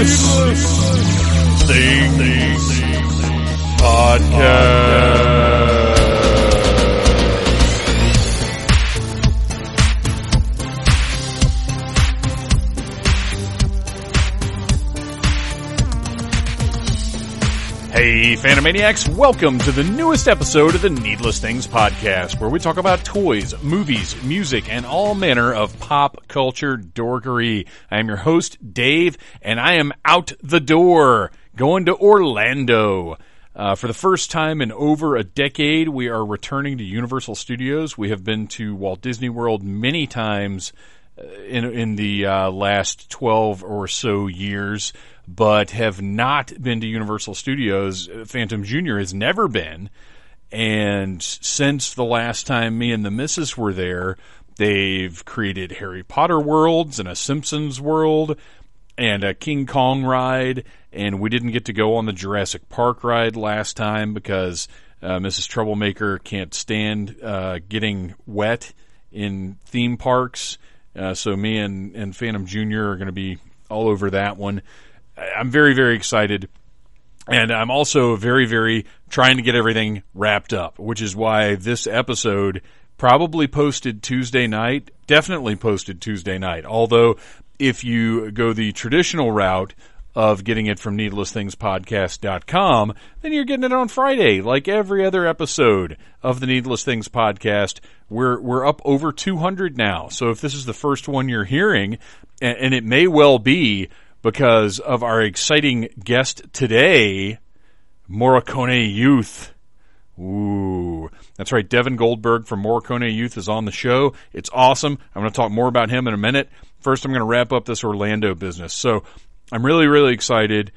Needless Things Podcast. Hey, Phantomaniacs, welcome to the newest episode of the Needless Things Podcast, where we talk about toys, movies, music, and all manner of pop culture dorkery. I am your host, Dave, and I am out the door, going to Orlando. For the first time in over a decade, we are returning to Universal Studios. We have been to Walt Disney World many times in the last 12 or so years, but have not been to Universal Studios. Phantom Jr. has never been, and since the last time me and the missus were there, they've created Harry Potter worlds and a Simpsons world and a King Kong ride, and we didn't get to go on the Jurassic Park ride last time because Mrs. Troublemaker can't stand getting wet in theme parks. So me and Phantom Jr. are going to be all over that one. I'm very, very excited. And I'm also very, very trying to get everything wrapped up, which is why this episode probably posted Tuesday night, definitely posted Tuesday night, although if you go the traditional route of getting it from needlessthingspodcast.com, then you're getting it on Friday, like every other episode of the Needless Things Podcast. We're up over 200 now, so if this is the first one you're hearing, and it may well be because of our exciting guest today, Morricone Youth. Ooh, that's right. Devin Goldberg from Morricone Youth is on the show. It's awesome. I'm going to talk more about him in a minute. First, I'm going to wrap up this Orlando business. So I'm really, really excited.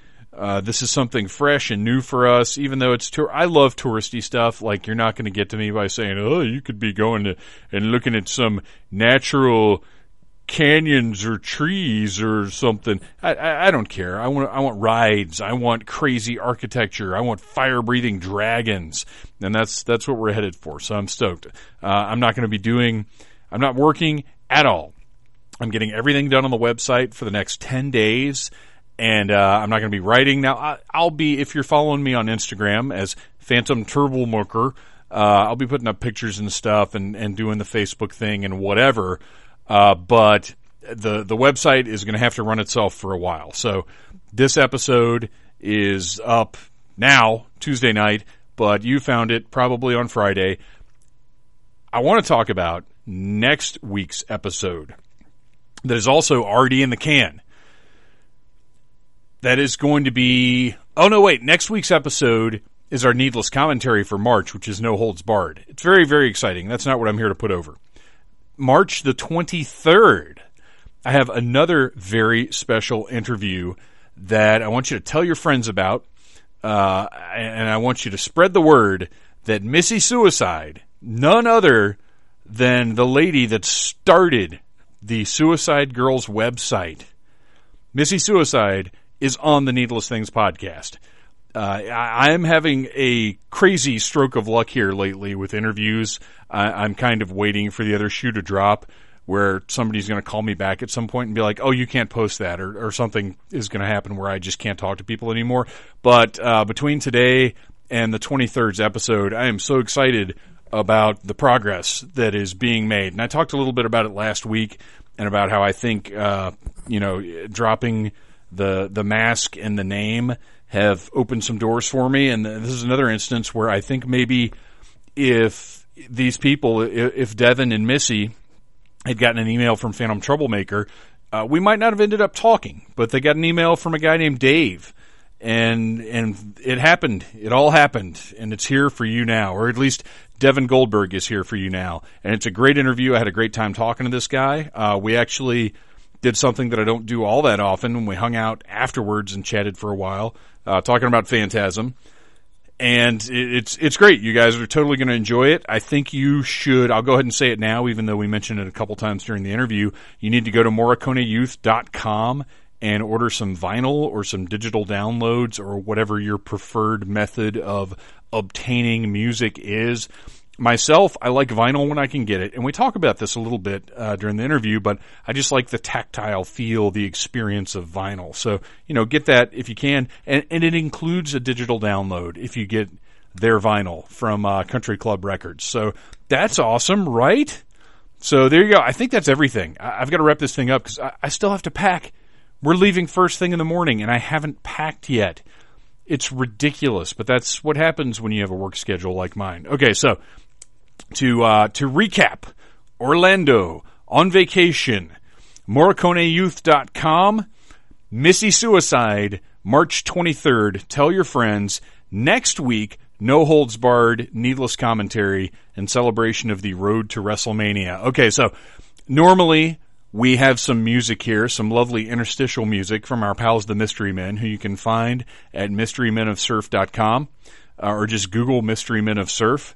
This is something fresh and new for us, even though it's I love touristy stuff. Like, you're not going to get to me by saying, oh, you could be going to and looking at some natural canyons or trees or something. I don't care. I want rides. I want crazy architecture. I want fire-breathing dragons. And that's what we're headed for. So I'm stoked. I'm not working at all. I'm getting everything done on the website for the next 10 days. And I'm not going to be writing. Now, I'll be, if you're following me on Instagram as Phantom Turbomoker, I'll be putting up pictures and stuff and doing the Facebook thing and whatever. But the website is going to have to run itself for a while. So this episode is up now, Tuesday night, but you found it probably on Friday. I want to talk about next week's episode that is also already in the can. That is going to be... Oh, no, wait. Next week's episode is our Needless Commentary for March, which is No Holds Barred. It's very, very exciting. That's not what I'm here to put over. March the 23rd, I have another very special interview that I want you to tell your friends about, and I want you to spread the word that Missy Suicide, none other than the lady that started the Suicide Girls website, Missy Suicide, is on the Needless Things Podcast. I'm having a crazy stroke of luck here lately with interviews. I'm kind of waiting for the other shoe to drop where somebody's going to call me back at some point and be like, oh, you can't post that, or something is going to happen where I just can't talk to people anymore. But between today and the 23rd's episode, I am so excited about the progress that is being made. And I talked a little bit about it last week and about how I think, dropping the mask and the name have opened some doors for me. And this is another instance where I think maybe if these people, if Devin and Missy had gotten an email from Phantom Troublemaker, we might not have ended up talking, but they got an email from a guy named Dave, and it happened. It all happened, and it's here for you now, or at least Devin Goldberg is here for you now. And it's a great interview. I had a great time talking to this guy. We actually did something that I don't do all that often, when we hung out afterwards and chatted for a while, talking about Phantasm, and it's great. You guys are totally going to enjoy it. I think you should. I'll go ahead and say it now, even though we mentioned it a couple times during the interview. You need to go to MorriconeYouth.com and order some vinyl or some digital downloads or whatever your preferred method of obtaining music is. Myself, I like vinyl when I can get it, and we talk about this a little bit during the interview, but I just like the tactile feel, the experience of vinyl. So, you know, get that if you can, and it includes a digital download if you get their vinyl from Country Club Records. So that's awesome, right? So there you go. I think that's everything. I've got to wrap this thing up because I still have to pack. We're leaving first thing in the morning, and I haven't packed yet. It's ridiculous, but that's what happens when you have a work schedule like mine. Okay, so to recap, Orlando, on vacation, MorriconeYouth.com, Missy Suicide, March 23rd. Tell your friends. Next week, no holds barred, needless commentary, and celebration of the road to WrestleMania. Okay, so normally we have some music here, some lovely interstitial music from our pals, the Mystery Men, who you can find at mysterymenofsurf.com or just Google Mystery Men of Surf.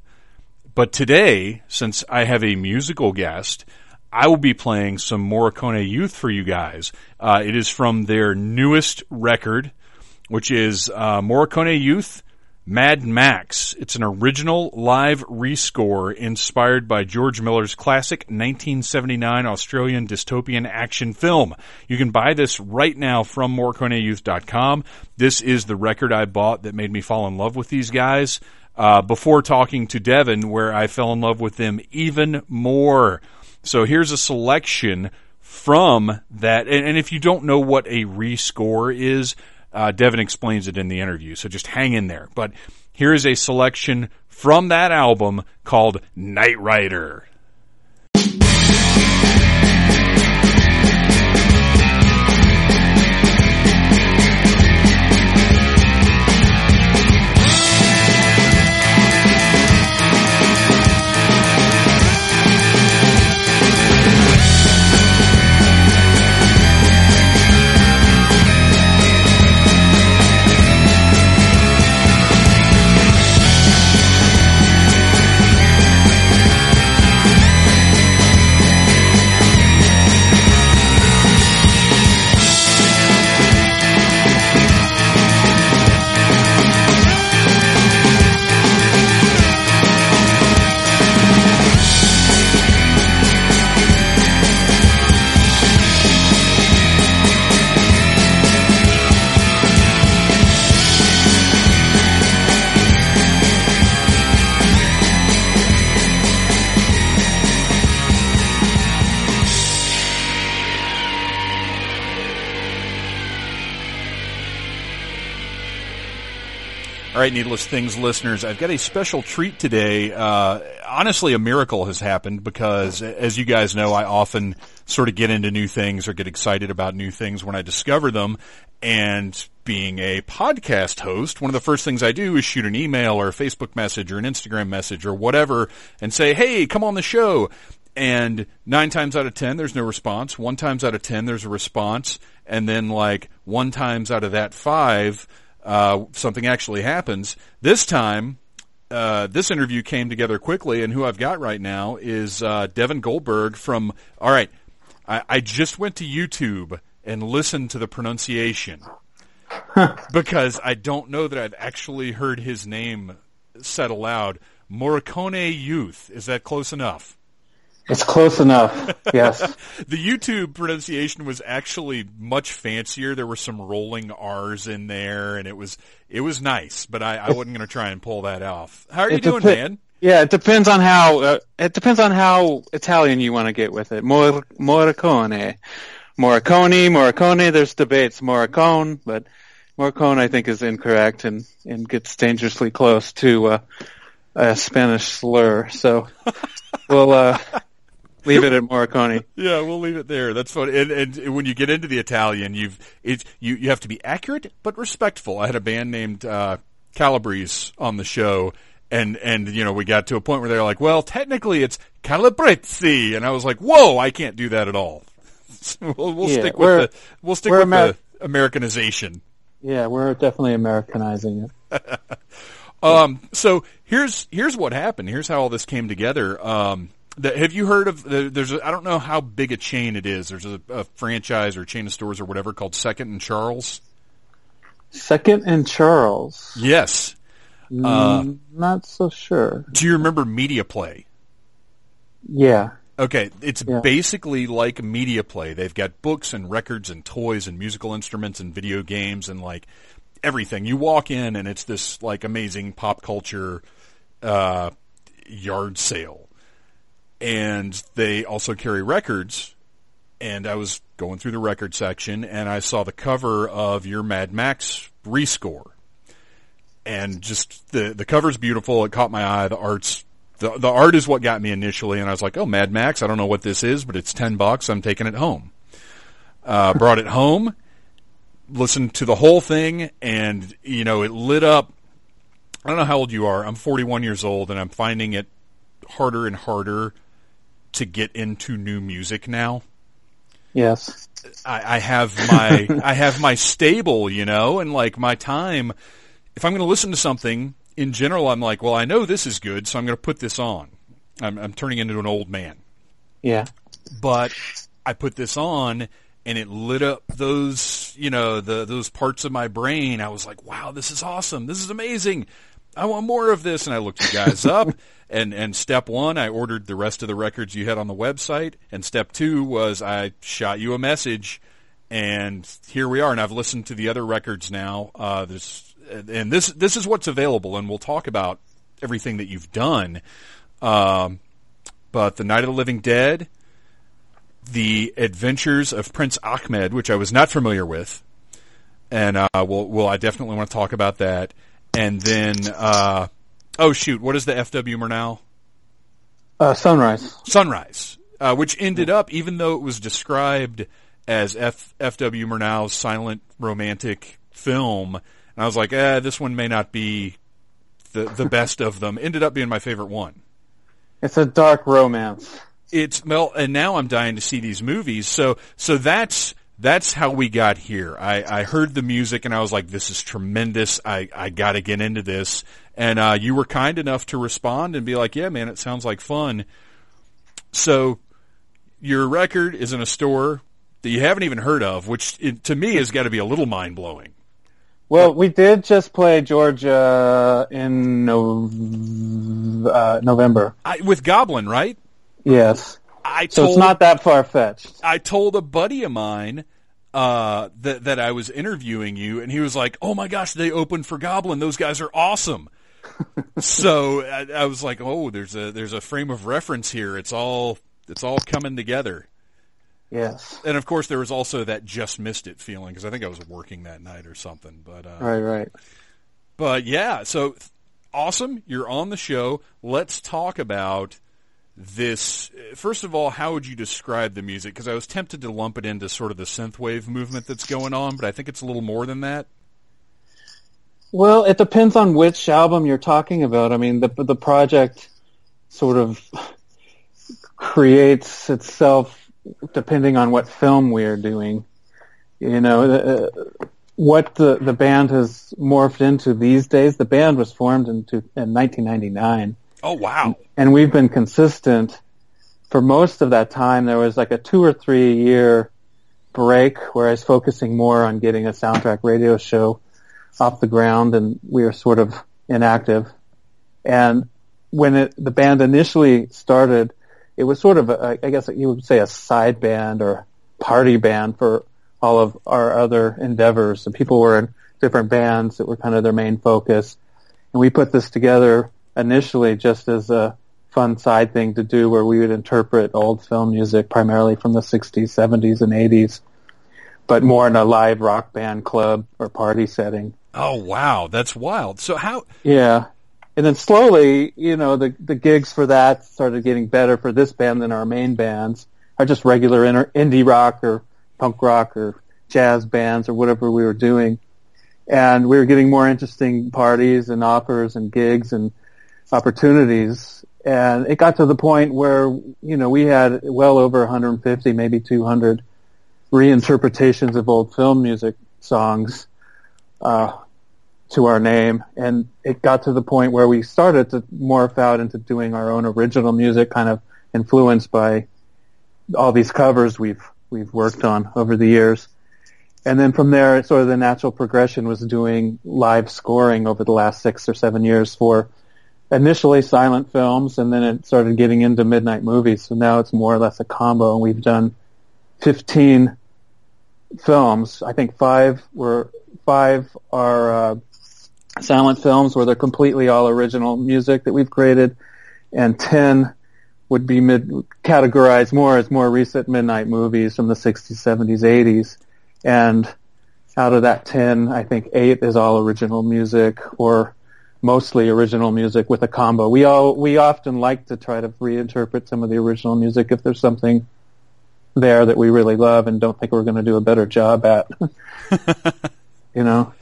But today, since I have a musical guest, I will be playing some Morricone Youth for you guys. It is from their newest record, which is Morricone Youth, Mad Max. It's an original live rescore inspired by George Miller's classic 1979 Australian dystopian action film. You can buy this right now from MorriconeYouth.com. This is the record I bought that made me fall in love with these guys before talking to Devin, where I fell in love with them even more. So here's a selection from that. And if you don't know what a rescore is, Devin explains it in the interview, so just hang in there. But here is a selection from that album called Knight Rider. All right, Needless Things listeners, I've got a special treat today. Honestly, a miracle has happened because, as you guys know, I often sort of get into new things or get excited about new things when I discover them. And being a podcast host, one of the first things I do is shoot an email or a Facebook message or an Instagram message or whatever and say, hey, come on the show. And 9 times out of 10, there's no response. 1 time out of 10, there's a response. And then like 1 time out of that 5... something actually happens. This time, this interview came together quickly, and who I've got right now is Devin Goldberg from, all right, I just went to YouTube and listened to the pronunciation because I don't know that I've actually heard his name said aloud. Morricone Youth, is that close enough? It's close enough, yes. The YouTube pronunciation was actually much fancier. There were some rolling R's in there, and it was nice, but I wasn't going to try and pull that off. How are you doing, man? Yeah, it depends on how Italian you want to get with it. Morricone, there's debates. Morricone, but Morricone I think is incorrect and gets dangerously close to a Spanish slur, so we'll leave it at Morricone. Yeah, we'll leave it there. That's funny. And when you get into the Italian, you have to be accurate but respectful. I had a band named Calabrese on the show, and you know, we got to a point where they're like, well, technically it's Calabrese, and I was like, whoa, I can't do that at all. So we'll stick with the Americanization. Yeah, we're definitely Americanizing it. So here's what happened. Here's how all this came together. Have you heard of I don't know how big a chain it is. There's a franchise or chain of stores or whatever called Second and Charles. Yes. Not so sure. Do you remember Media Play? Yeah. Okay, it's basically like Media Play. They've got books and records and toys and musical instruments and video games and like everything. You walk in and it's this like amazing pop culture yard sale. And they also carry records. And I was going through the record section and I saw the cover of your Mad Max rescore. And just the cover's beautiful. It caught my eye. The art's the art is what got me initially, and I was like, oh, Mad Max, I don't know what this is, but it's $10. I'm taking it home. Brought it home, listened to the whole thing, and, you know, it lit up. I don't know how old you are. I'm 41 years old, and I'm finding it harder and harder to get into new music now. Yes. I have my stable, you know, and, like, my time. If I'm going to listen to something... in general, I'm like, well, I know this is good, so I'm going to put this on. I'm turning into an old man. Yeah. But I put this on, and it lit up those, you know, those parts of my brain. I was like, wow, this is awesome. This is amazing. I want more of this. And I looked you guys up, and step one, I ordered the rest of the records you had on the website. And step two was I shot you a message, and here we are. And I've listened to the other records now. And this is what's available, and we'll talk about everything that you've done. But The Night of the Living Dead, The Adventures of Prince Achmed, which I was not familiar with, and I definitely want to talk about that. And then, what is the F.W. Murnau? Sunrise, which ended up, even though it was described as F.W. Murnau's silent romantic film. And I was like, this one may not be the best of them. Ended up being my favorite one. It's a dark romance. And now I'm dying to see these movies. So that's how we got here. I heard the music and I was like, this is tremendous. I got to get into this. And you were kind enough to respond and be like, yeah, man, it sounds like fun. So your record is in a store that you haven't even heard of, which to me has got to be a little mind-blowing. Well, we did just play Georgia in November. With Goblin, right? Yes. So it's not that far-fetched. I told a buddy of mine that I was interviewing you, and he was like, oh my gosh, they opened for Goblin. Those guys are awesome. So I was like, oh, there's a frame of reference here. It's all coming together. Yes. And, of course, there was also that just missed it feeling, because I think I was working that night or something. But right. But, yeah, so awesome. You're on the show. Let's talk about this. First of all, how would you describe the music? Because I was tempted to lump it into sort of the synthwave movement that's going on, but I think it's a little more than that. Well, it depends on which album you're talking about. I mean, the project sort of creates itself depending on what film we're doing. You know, what the band has morphed into these days. The band was formed in 1999. Oh, wow. And we've been consistent for most of that time. There was like a 2 or 3 year break where I was focusing more on getting a soundtrack radio show off the ground, and we were sort of inactive. And when the band initially started, it was sort of, I guess you would say, a side band or party band for all of our other endeavors. So people were in different bands that were kind of their main focus. And we put this together initially just as a fun side thing to do, where we would interpret old film music primarily from the 60s, 70s, and 80s, but more in a live rock band club or party setting. Oh, wow. That's wild. So how... Yeah. And then slowly, you know, the gigs for that started getting better for this band than our main bands, or just regular indie rock or punk rock or jazz bands or whatever we were doing. And we were getting more interesting parties and offers and gigs and opportunities. And it got to the point where, you know, we had well over 150, maybe 200 reinterpretations of old film music songs to our name, and it got to the point where we started to morph out into doing our own original music, kind of influenced by all these covers we've worked on over the years. And then from there, sort of the natural progression was doing live scoring over the last 6 or 7 years for initially silent films, and then it started getting into midnight movies. So now it's more or less a combo, and we've done 15 films. I think five are silent films where they're completely all original music that we've created, and 10 would be categorized more as more recent midnight movies from the 60s, 70s, 80s. And out of that 10, I think 8 is all original music or mostly original music with a combo. We often like to try to reinterpret some of the original music if there's something there that we really love and don't think we're going to do a better job at. You know?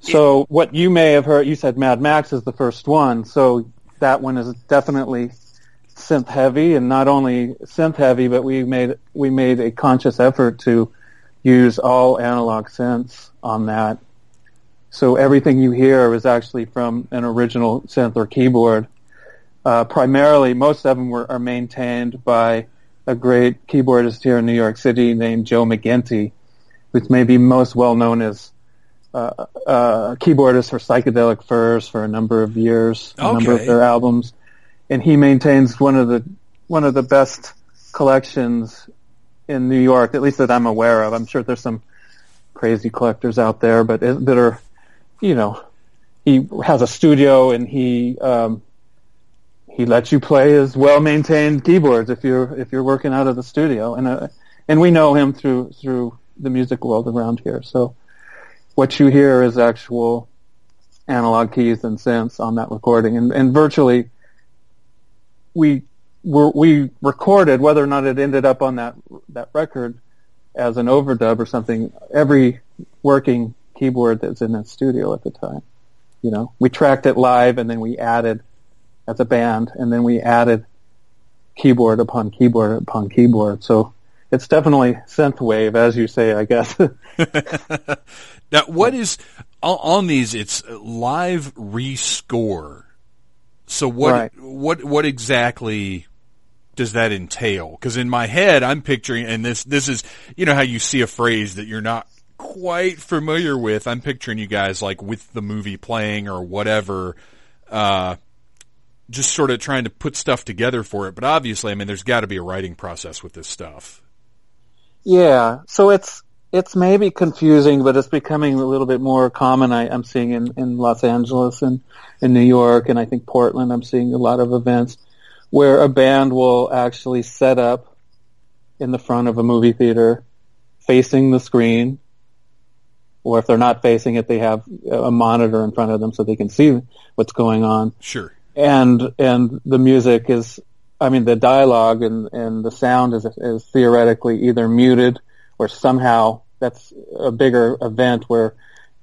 So what you may have heard, you said Mad Max is the first one. So that one is definitely synth heavy, and not only synth heavy, but we made a conscious effort to use all analog synths on that. So everything you hear is actually from an original synth or keyboard. Primarily, most of them are maintained by a great keyboardist here in New York City named Joe McGinty, who's maybe most well known as a keyboardist for Psychedelic Furs for a number of years, a number of their albums. And he maintains one of the best collections in New York, at least that I'm aware of. I'm sure there's some crazy collectors out there, but that are, you know, he has a studio and he lets you play his well-maintained keyboards if you're working out of the studio. And we know him through the music world around here. So what you hear is actual analog keys and synths on that recording, and virtually we recorded, whether or not it ended up on that record as an overdub or something, every working keyboard that's in that studio at the time. You know, we tracked it live, and then we added as a band, and then we added keyboard upon keyboard upon keyboard. So it's definitely synthwave, as you say, I guess. Now, what is on these? It's live rescore. So what exactly does that entail? Because in my head, I'm picturing, and this is, you know how you see a phrase that you're not quite familiar with. I'm picturing you guys like with the movie playing or whatever, just sort of trying to put stuff together for it. But obviously, I mean, there's got to be a writing process with this stuff. Yeah, so it's maybe confusing, but it's becoming a little bit more common. I'm seeing in Los Angeles and in New York, and I think Portland, I'm seeing a lot of events where a band will actually set up in the front of a movie theater facing the screen, or if they're not facing it, they have a monitor in front of them so they can see what's going on. Sure. And the music is, I mean, the dialogue and the sound is theoretically either muted or somehow that's a bigger event where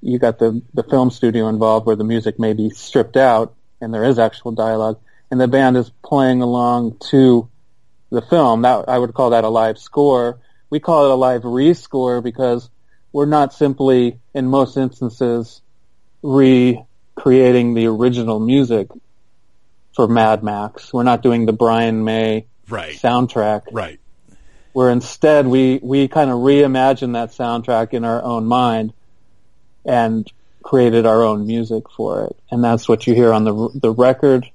you got the film studio involved where the music may be stripped out and there is actual dialogue. And the band is playing along to the film. That, I would call that a live score. We call it a live rescore because we're not simply, in most instances, recreating the original music for Mad Max. We're not doing the Brian May soundtrack. Right. Where instead we kind of reimagined that soundtrack in our own mind and created our own music for it. And that's what you hear on the record.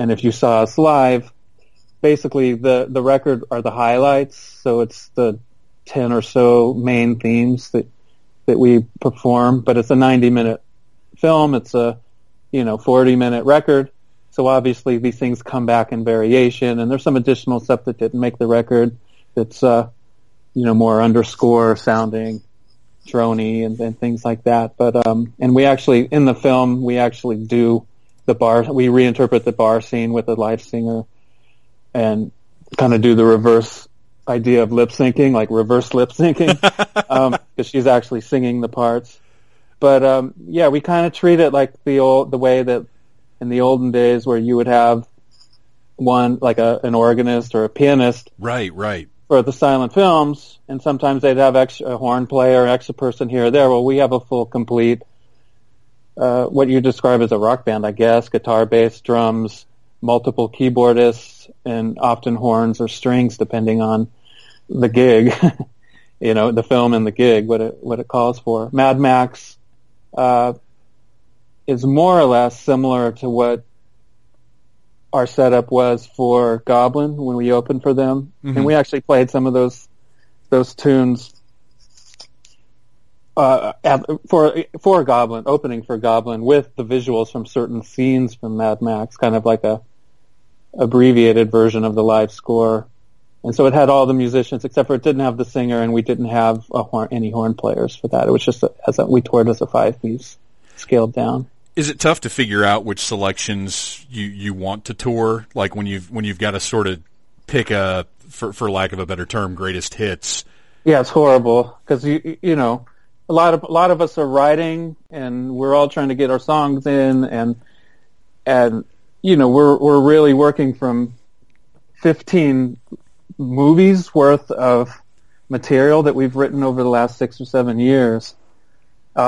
And if you saw us live, basically the record are the highlights. So it's the 10 or so main themes that we perform. But it's a 90-minute film. It's a 40-minute record. So obviously these things come back in variation. And there's some additional stuff that didn't make the record. That's more underscore sounding, drony, and things like that. But and we actually in the film do. The bar, we reinterpret the bar scene with a live singer and kind of do the reverse idea of lip syncing, like reverse lip syncing, because she's actually singing the parts. But we kind of treat it like the way that in the olden days where you would have one like an organist or a pianist, right, for the silent films, and sometimes they'd have a horn player, extra person here or there. Well, we have a full complete. What you describe as a rock band, I guess, guitar, bass, drums, multiple keyboardists, and often horns or strings, depending on the gig. you know, the film and the gig, what it calls for. Mad Max is more or less similar to what our setup was for Goblin when we opened for them. Mm-hmm. And we actually played some of those tunes for Goblin, opening for Goblin, with the visuals from certain scenes from Mad Max, kind of like a abbreviated version of the live score. And so it had all the musicians, except for it didn't have the singer, and we didn't have any horn players for that. It was just we toured as a 5-piece, scaled down. Is it tough to figure out which selections you want to tour? Like when you've got to sort of pick a, for lack of a better term, greatest hits. Yeah, it's horrible because you know, a lot of us are writing, and we're all trying to get our songs in, and you know, we're really working from 15 movies worth of material that we've written over the last 6 or 7 years.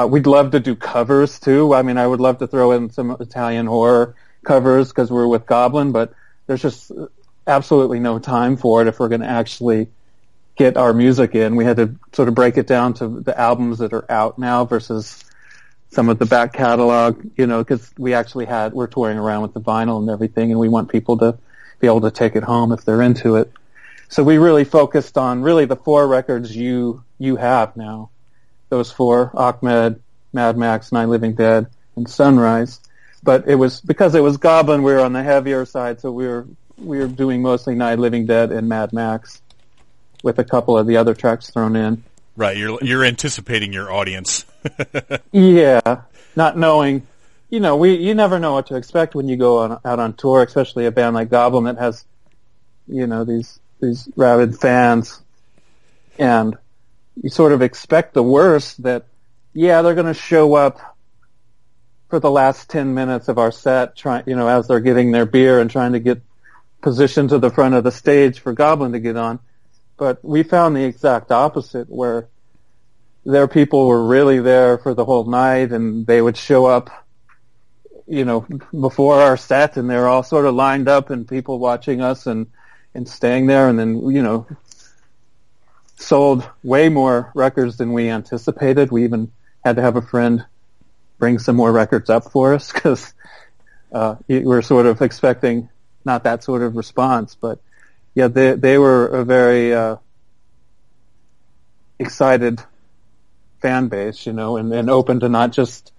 We'd love to do covers too. I mean, I would love to throw in some Italian horror covers because we're with Goblin, but there's just absolutely no time for it if we're going to actually get our music in. We had to sort of break it down to the albums that are out now versus some of the back catalog, you know, because we're touring around with the vinyl and everything, and we want people to be able to take it home if they're into it. So we really focused on really the 4 records you have now. Those 4, Achmed, Mad Max, Night of the Living Dead, and Sunrise. But it was, because it was Goblin, we were on the heavier side, so we were doing mostly Night of the Living Dead and Mad Max, with a couple of the other tracks thrown in. Right, you're anticipating your audience. Yeah, not knowing, you know, you never know what to expect when you go out on tour, especially a band like Goblin that has, you know, these rabid fans, and you sort of expect the worst, that, yeah, they're going to show up for the last 10 minutes of our set, you know, as they're getting their beer and trying to get positioned to the front of the stage for Goblin to get on. But we found the exact opposite, where their people were really there for the whole night, and they would show up, you know, before our set, and they're all sort of lined up, and people watching us and staying there, and then, you know, sold way more records than we anticipated. We even had to have a friend bring some more records up for us because we're sort of expecting not that sort of response. But yeah, they were a very excited fan base, you know, and open to not just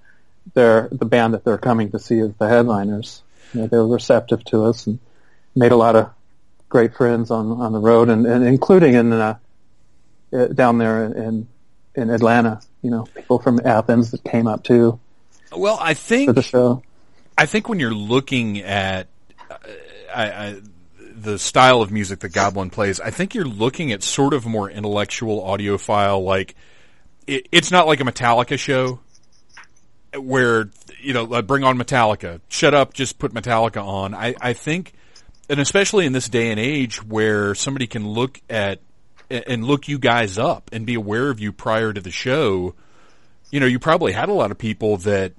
the band that they're coming to see as the headliners. You know, they were receptive to us and made a lot of great friends on the road, and including in down there in Atlanta, you know, people from Athens that came up too. Well, I think for the show. I think when you're looking at the style of music that Goblin plays, I think you're looking at sort of more intellectual audiophile. Like it's not like a Metallica show where, you know, bring on Metallica, shut up, just put Metallica on. I think, and especially in this day and age where somebody can look at and look you guys up and be aware of you prior to the show, you know, you probably had a lot of people that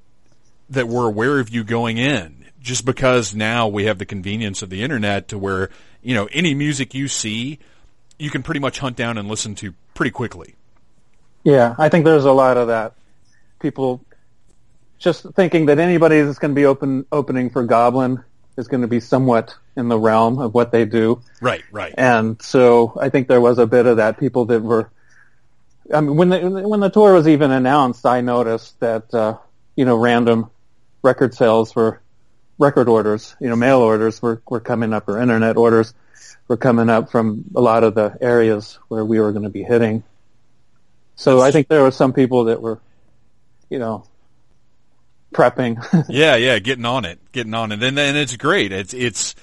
were aware of you going in, just because now we have the convenience of the internet to where, you know, any music you see, you can pretty much hunt down and listen to pretty quickly. Yeah, I think there's a lot of that. People just thinking that anybody that's going to be opening for Goblin is going to be somewhat in the realm of what they do. Right. And so I think there was a bit of that. People that were, I mean, when the tour was even announced, I noticed that, you know, random record sales for record orders, you know, mail orders were coming up, or internet orders were coming up from a lot of the areas where we were going to be hitting. So I think there were some people that were, you know, prepping. yeah, getting on it, and it's great. It's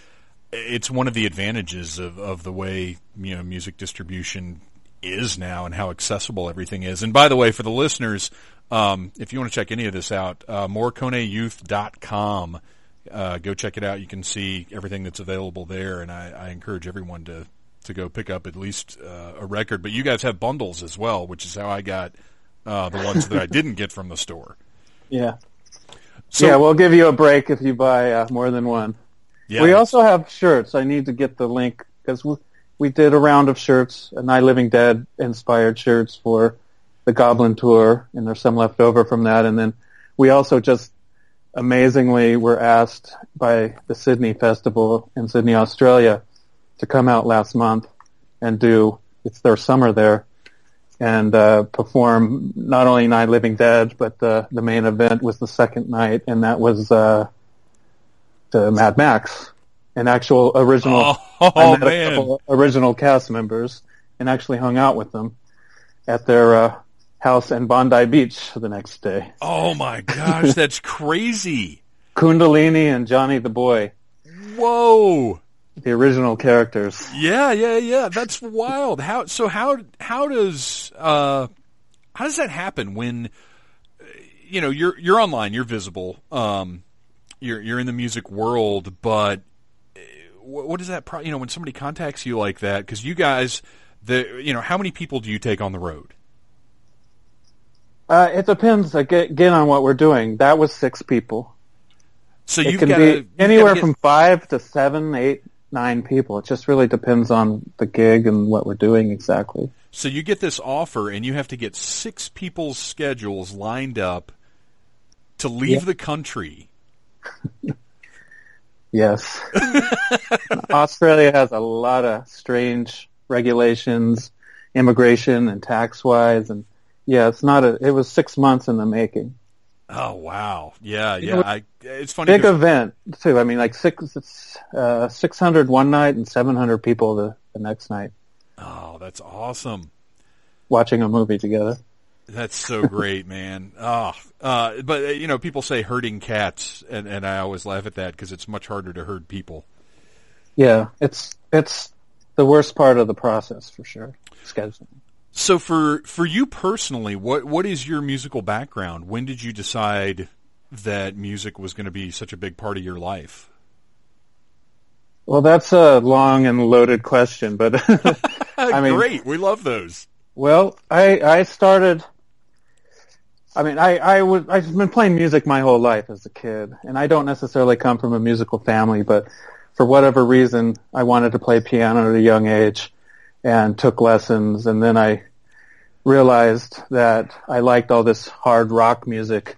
one of the advantages of the way, you know, music distribution is now and how accessible everything is. And by the way, for the listeners, if you want to check any of this out, MorriconeYouth.com. Go check it out. You can see everything that's available there, and I encourage everyone to go pick up at least a record. But you guys have bundles as well, which is how I got the ones that I didn't get from the store. Yeah. So, yeah, we'll give you a break if you buy more than one. Yeah. We also have shirts. I need to get the link because we did a round of shirts, Night of the Living Dead inspired shirts for the Goblin tour, and there's some left over from that. And then we also just amazingly were asked by the Sydney Festival in Sydney, Australia, to come out last month and do, it's their summer there, and perform not only Night of the Living Dead, but the main event was the second night, and that was the Mad Max, an actual original, a couple original cast members, and actually hung out with them at their house in Bondi Beach the next day. Oh my gosh, that's crazy. Kundalini and Johnny the Boy. Whoa. The original characters. Yeah. That's wild. How does that happen when, you know, you're online, you're visible, you're in the music world, but what is that? You know, when somebody contacts you like that, because you guys, how many people do you take on the road? It depends again on what we're doing. That was 6 people. So you can be anywhere from 5 to 7, 8, 9 people. It just really depends on the gig and what we're doing exactly. So you get this offer, and you have to get 6 people's schedules lined up to leave the country. Yes. Australia has a lot of strange regulations, immigration and tax-wise, and it's not it was 6 months in the making. Oh wow! Yeah. It's funny. Big event too. I mean, like 600 one night and 700 people the next night. Oh, that's awesome! Watching a movie together. That's so great, man. But you know, people say herding cats, and I always laugh at that because it's much harder to herd people. Yeah, it's the worst part of the process for sure. Scheduling. So for you personally, what is your musical background? When did you decide that music was going to be such a big part of your life? Well, that's a long and loaded question, but I mean, great, we love those. Well, I started. I mean, I've been playing music my whole life as a kid, and I don't necessarily come from a musical family, but for whatever reason, I wanted to play piano at a young age. And took lessons, and then I realized that I liked all this hard rock music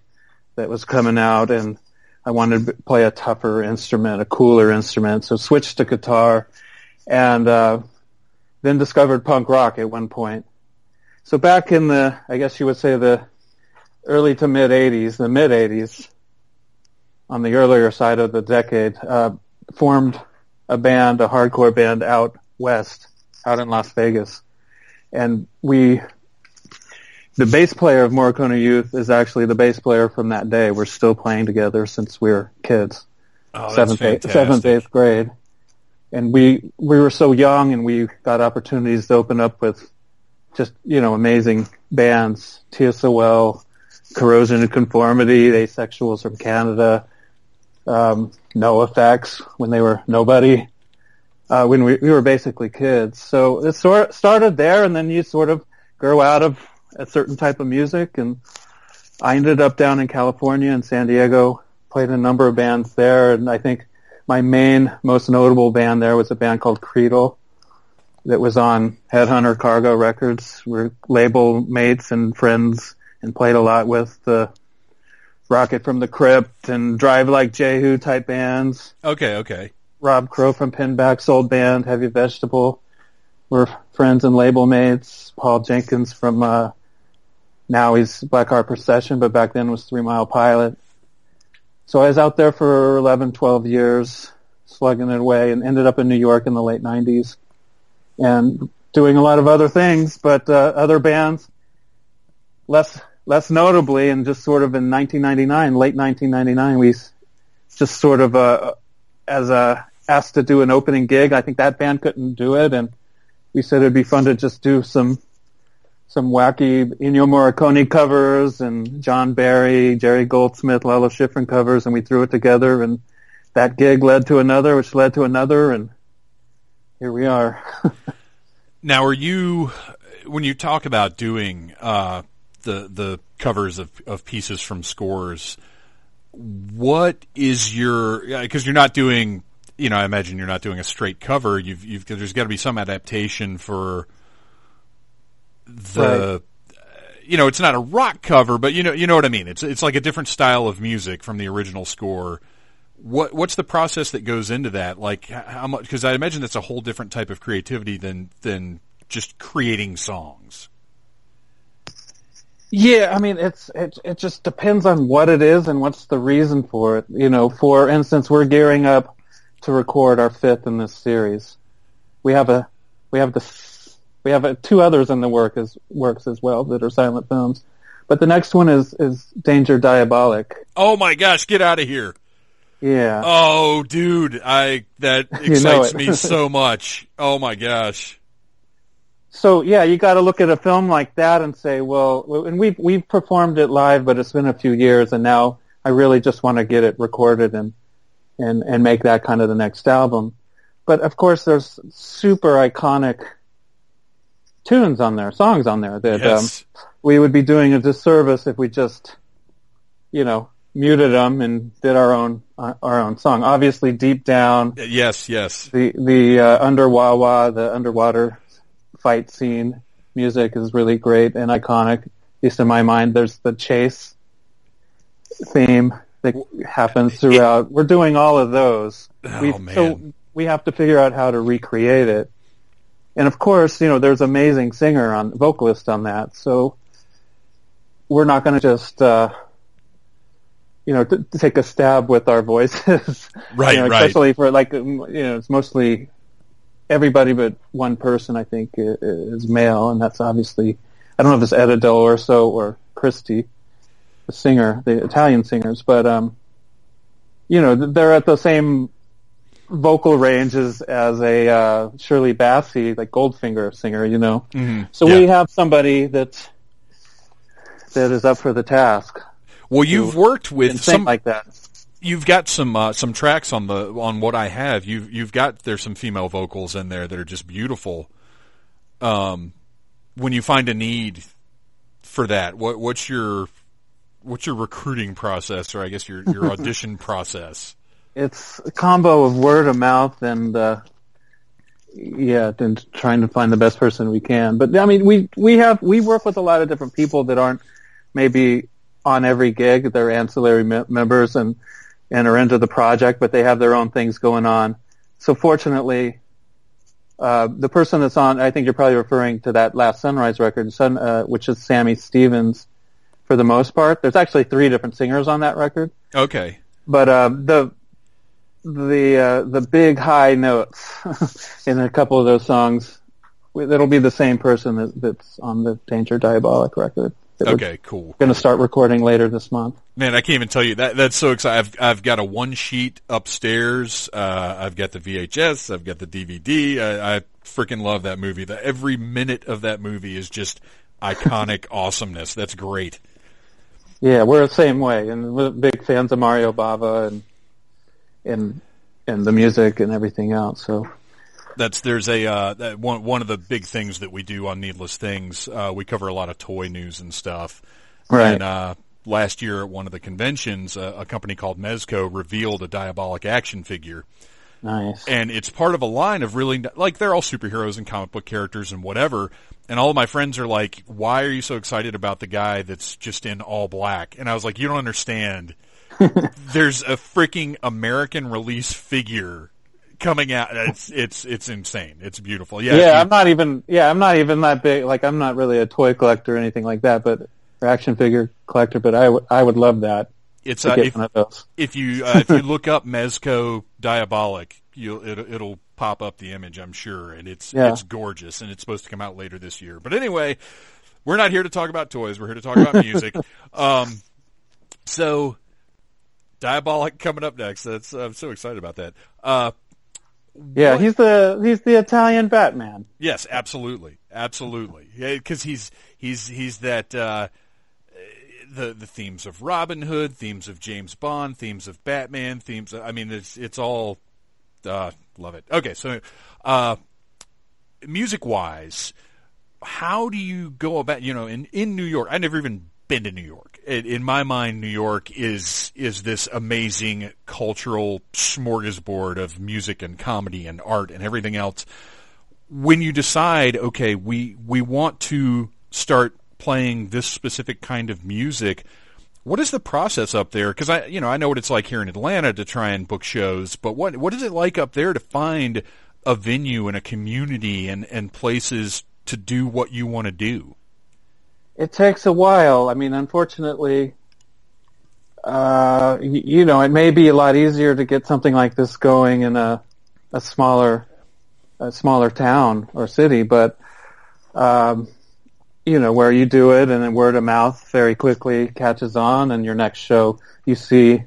that was coming out, and I wanted to play a tougher instrument, a cooler instrument, so switched to guitar, and then discovered punk rock at one point. So back in the, I guess you would say the early to mid-80s, the mid-80s, on the earlier side of the decade, formed a hardcore band out west, out in Las Vegas. And the bass player of Morricone Youth is actually the bass player from that day. We're still playing together since we were kids. Oh, that's fantastic. 7th, 8th grade. And we were so young, and we got opportunities to open up with just, amazing bands. TSOL, Corrosion of Conformity, the Asexuals from Canada, NoFX when they were nobody. When we were basically kids. So it started there, and then you sort of grow out of a certain type of music. And I ended up down in California in San Diego, played a number of bands there. And I think my most notable band there was a band called Creedle that was on Headhunter Cargo Records. We're label mates and friends, and played a lot with the Rocket from the Crypt and Drive Like Jehu type bands. Okay. Rob Crow from Pinback's old band, Heavy Vegetable, were friends and label mates. Paul Jenkins from, now he's Black Heart Procession, but back then was 3 Mile Pilot. So I was out there for 11, 12 years, slugging it away, and ended up in New York in the late 90s and doing a lot of other things, but other bands, less notably, and just sort of in 1999, late 1999, we just sort of, asked to do an opening gig. I think that band couldn't do it, and we said it'd be fun to just do some wacky Ennio Morricone covers and John Barry, Jerry Goldsmith, Lalo Schifrin covers, and we threw it together, and that gig led to another, which led to another, and here we are. Now, when you talk about doing the covers of pieces from scores, what is your, because you're not doing you know, I imagine you're not doing a straight cover. You've there's got to be some adaptation for the, you know, it's not a rock cover, but you know what I mean. It's like a different style of music from the original score. What's the process that goes into that? Like how much? Because I imagine that's a whole different type of creativity than just creating songs. Yeah, I mean, it just depends on what it is and what's the reason for it. You know, for instance, we're gearing up to record our fifth in this series. We have two others in the works as well that are silent films, but the next one is Danger Diabolik. Oh my gosh, get out of here! Yeah. Oh, dude, that excites me so much. Oh my gosh. So yeah, you got to look at a film like that and say, well, and we've performed it live, but it's been a few years, and now I really just want to get it recorded and make that kind of the next album. But of course, there's super iconic tunes on there, songs on there that yes. We would be doing a disservice if we just, you know, muted them and did our own song. Obviously, Deep Down. Yes. The underwater fight scene music is really great and iconic. At least in my mind, there's the chase theme that happens throughout. We're doing all of those. Oh, man. So we have to figure out how to recreate it. And of course, you know, there's amazing vocalist on that. So we're not going to just, you know, take a stab with our voices. Right, you know, right. Especially for like, you know, it's mostly everybody but one person, I think, is male. And that's obviously, I don't know if it's Etta Del Orso or Christy, the singer, the Italian singers. But, you know, they're at the same vocal ranges as a Shirley Bassey, like Goldfinger singer, you know. Mm-hmm. So yeah. We have somebody that is up for the task. Well, you've worked with some like that. You've got some tracks on What I Have. You've got there's some female vocals in there that are just beautiful. When you find a need for that, what's your recruiting process, or I guess your audition process? It's a combo of word of mouth and, and trying to find the best person we can. But I mean, we work with a lot of different people that aren't maybe on every gig. They're ancillary members and are into the project, but they have their own things going on. So fortunately, the person that's on, I think you're probably referring to that last Sunrise record, which is Sammy Stevens for the most part. There's actually three different singers on that record. Okay. But, the big high notes in a couple of those songs, it'll be the same person that's on the Danger Diabolik record. Okay, cool. Going to start recording later this month. Man, I can't even tell you that's so exciting. I've got a one sheet upstairs. I've got the VHS. I've got the DVD. I freaking love that movie. Every minute of that movie is just iconic awesomeness. That's great. Yeah, we're the same way, and we're big fans of Mario Bava and the music and everything else. So there's one of the big things that we do on Needless Things. We cover a lot of toy news and stuff. Right. And last year at one of the conventions, a company called Mezco revealed a Diabolik action figure. Nice. And it's part of a line of really, like, they're all superheroes and comic book characters and whatever. And all of my friends are like, why are you so excited about the guy that's just in all black? And I was like, you don't understand. There's a freaking American release figure coming out. It's insane. It's beautiful. Yeah. Yeah. I'm not even that big. Like, I'm not really a toy collector or anything like that, but or action figure collector, but I would love that. It's if you look up Mezco Diabolik, it'll pop up the image, I'm sure, and it's gorgeous, and it's supposed to come out later this year. But anyway, we're not here to talk about toys. We're here to talk about music. So Diabolik coming up next. That's I'm so excited about that. He's the Italian Batman. Yes, absolutely. Yeah, because he's that. The themes of Robin Hood, themes of James Bond, themes of Batman, themes of, I mean, it's all, love it. Okay. So, music wise, how do you go about, you know, in New York, I've never even been to New York. In my mind, New York is this amazing cultural smorgasbord of music and comedy and art and everything else. When you decide, okay, we want to start playing this specific kind of music, what is the process up there? Because I know what it's like here in Atlanta to try and book shows, but what is it like up there to find a venue and a community and places to do what you want to do? It takes a while. I mean, unfortunately, it may be a lot easier to get something like this going in a smaller town or city, but where you do it and then word of mouth very quickly catches on, and your next show you see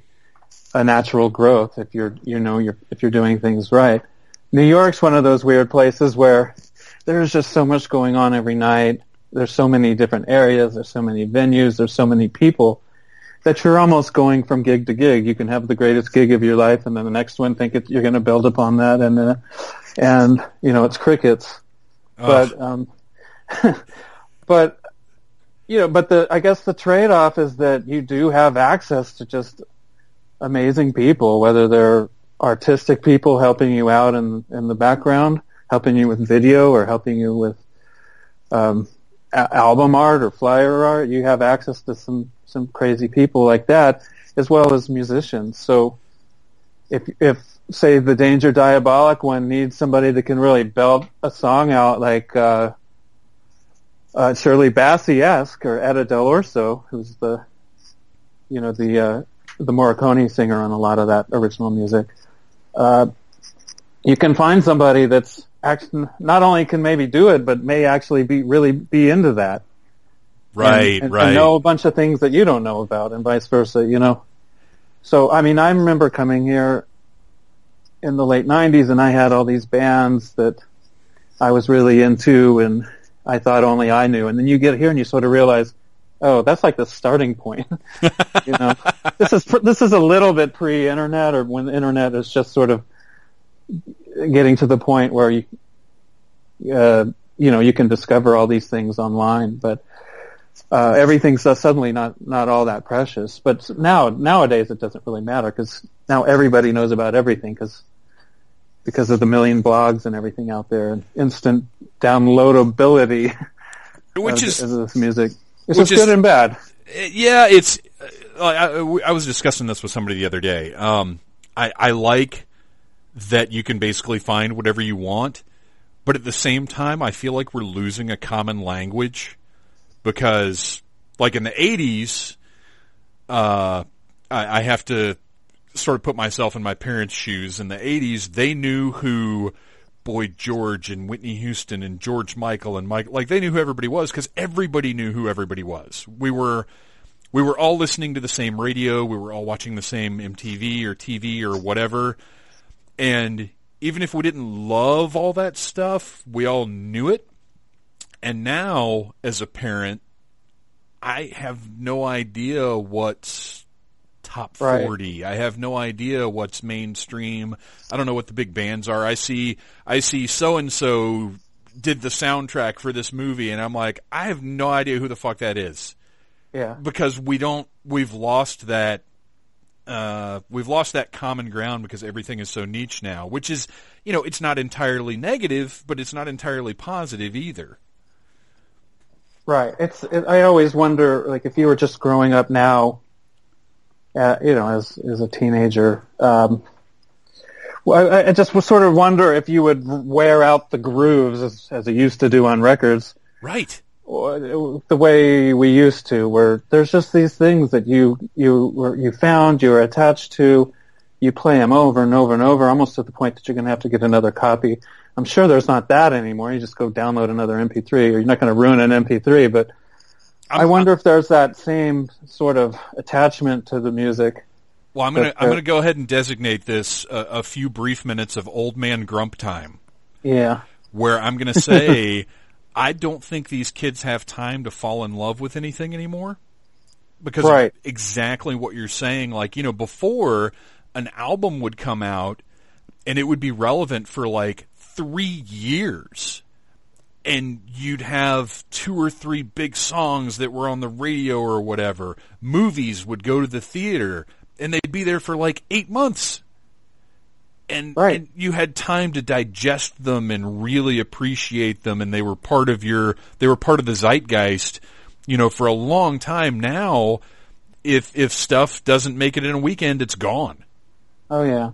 a natural growth if you're doing things right. New York's one of those weird places where there's just so much going on every night. There's so many different areas, there's so many venues, there's so many people that you're almost going from gig to gig. You can have the greatest gig of your life, and then the next one you're going to build upon that, and it's crickets. Ugh. But I guess the trade-off is that you do have access to just amazing people, whether they're artistic people helping you out in the background, helping you with video or helping you with album art or flyer art. You have access to some crazy people like that, as well as musicians. So if say the Danger Diabolik one needs somebody that can really belt a song out like Shirley Bassey-esque, or Etta Del Orso, who's the Morricone singer on a lot of that original music, you can find somebody that's not only can maybe do it, but may actually be really into that. Right, right. And know a bunch of things that you don't know about, and vice versa, So, I mean, I remember coming here in the late 90s, and I had all these bands that I was really into, and I thought only I knew. And then you get here and you sort of realize, oh, that's like the starting point. This is a little bit pre-internet, or when the internet is just sort of getting to the point where you can discover all these things online, but everything's suddenly not all that precious. But nowadays it doesn't really matter, because now everybody knows about everything because of the million blogs and everything out there, and instant downloadability, which is this music. It's just good and bad. Yeah, it's. I was discussing this with somebody the other day. I like that you can basically find whatever you want, but at the same time, I feel like we're losing a common language, because, like, in the 80s, I have to sort of put myself in my parents' shoes. In the 80s, they knew who Boy George and Whitney Houston and George Michael and Mike, like, they knew who everybody was, because everybody knew who everybody was. We were all listening to the same radio. We were all watching the same MTV or TV or whatever. And even if we didn't love all that stuff, we all knew it. And now, as a parent, I have no idea what's top 40. Right. I have no idea what's mainstream. I don't know what the big bands are. I see so-and-so did the soundtrack for this movie, and I'm like, I have no idea who the fuck that is. Yeah. Because we've lost that. We've lost that common ground because everything is so niche now, which is, it's not entirely negative, but it's not entirely positive either. Right. I always wonder, like, if you were just growing up now, as a teenager, I just sort of wonder if you would wear out the grooves as you used to do on records. Right. The way we used to, where there's just these things that you found, you were attached to, you play them over and over and over, almost to the point that you're going to have to get another copy. I'm sure there's not that anymore. You just go download another MP3, or you're not going to ruin an MP3, but I wonder if there's that same sort of attachment to the music. Well, I'm going to go ahead and designate this a few brief minutes of old man grump time. Yeah. Where I'm going to say, I don't think these kids have time to fall in love with anything anymore, because right. Of exactly what you're saying. Like, before, an album would come out and it would be relevant for like 3 years. and you'd have two or three big songs that were on the radio or whatever. Movies would go to the theater, and they'd be there for like 8 months. And you had time to digest them and really appreciate them, and they were part of the zeitgeist, you know, for a long time. Now, if stuff doesn't make it in a weekend, it's gone. Oh yeah.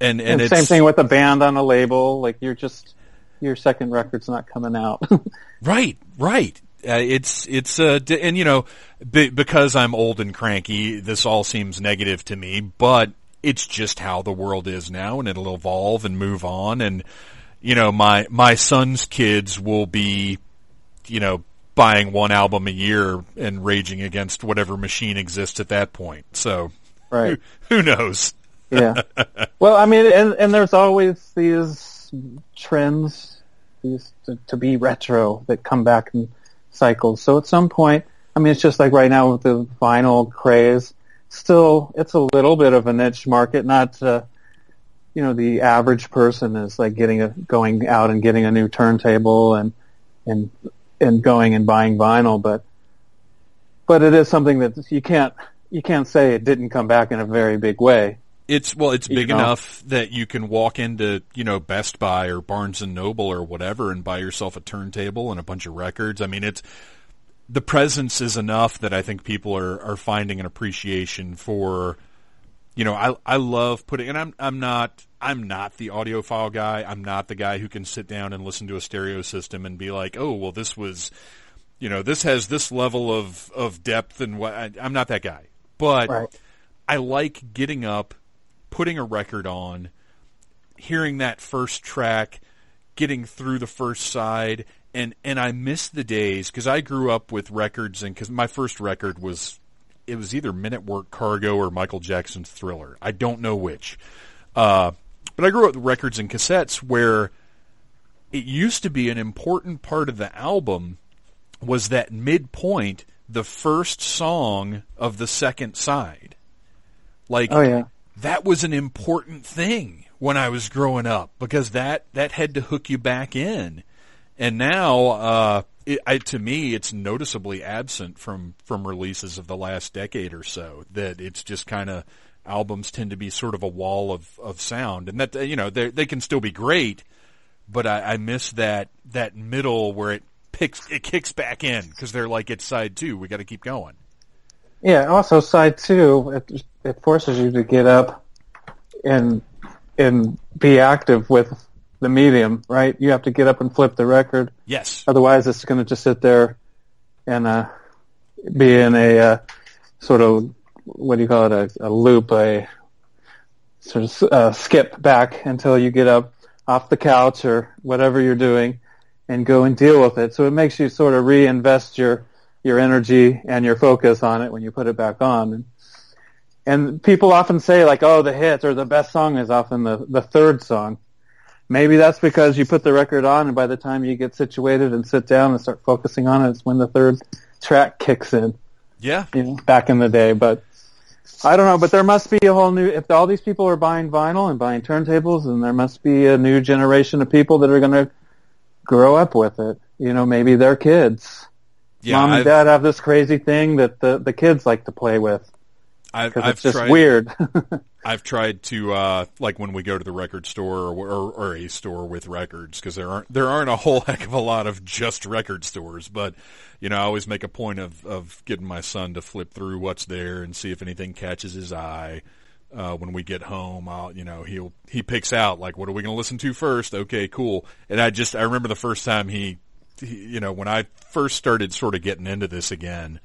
And it's same thing with a band on a label, like your second record's not coming out. Right. And you know, because I'm old and cranky, this all seems negative to me, but it's just how the world is now, and it'll evolve and move on. And, you know, my son's kids will be, you know, buying one album a year and raging against whatever machine exists at that point. So right. Who knows? Yeah. Well, I mean, and there's always these trends, these to be retro that come back in cycles. So at some point, I mean, it's just like right now with the vinyl craze. Still, it's a little bit of a niche market. Not, you know, the average person is like going out and getting a new turntable and going and buying vinyl. But it is something that you can't say it didn't come back in a very big way. It's big enough that you can walk into, you know, Best Buy or Barnes and Noble or whatever and buy yourself a turntable and a bunch of records. I mean, the presence is enough that I think people are finding an appreciation for, you know, I love putting, and I'm not the audiophile guy. I'm not the guy who can sit down and listen to a stereo system and be like, oh, well, this was, you know, this has this level of depth and what, I'm not that guy, but right. I like getting up, putting a record on, hearing that first track, getting through the first side. And I miss the days, because I grew up with records, and because my first record was either Minute Work Cargo or Michael Jackson's Thriller. I don't know which. But I grew up with records and cassettes where it used to be an important part of the album was that midpoint, the first song of the second side. Like, oh, yeah. That was an important thing when I was growing up, because that had to hook you back in. And now, to me, it's noticeably absent from releases of the last decade or so, that it's just kind of albums tend to be sort of a wall of sound. And that, you know, they can still be great, but I miss that middle where it kicks back in, because they're like, it's side two. We got to keep going. Yeah. Also, side two, it forces you to get up and be active with the medium, right? You have to get up and flip the record. Yes. Otherwise, it's going to just sit there and be in a sort of, what do you call it, a loop, a sort of skip back until you get up off the couch or whatever you're doing and go and deal with it. So it makes you sort of reinvest your energy and your focus on it when you put it back on. And people often say, like, oh, the hit or the best song is often the third song. Maybe that's because you put the record on, and by the time you get situated and sit down and start focusing on it, it's when the third track kicks in. Yeah. You know, back in the day. But I don't know, but there must be a whole new... If all these people are buying vinyl and buying turntables, then there must be a new generation of people that are going to grow up with it. You know, maybe their kids. Yeah, Mom and Dad have this crazy thing that the kids like to play with. Because it's just weird. I've tried to, like when we go to the record store or a store with records, because there aren't a whole heck of a lot of just record stores, but, you know, I always make a point of getting my son to flip through what's there and see if anything catches his eye. When we get home, you know, he picks out, like, what are we going to listen to first? Okay, cool. And I remember the first time he, you know, when I first started sort of getting into this again,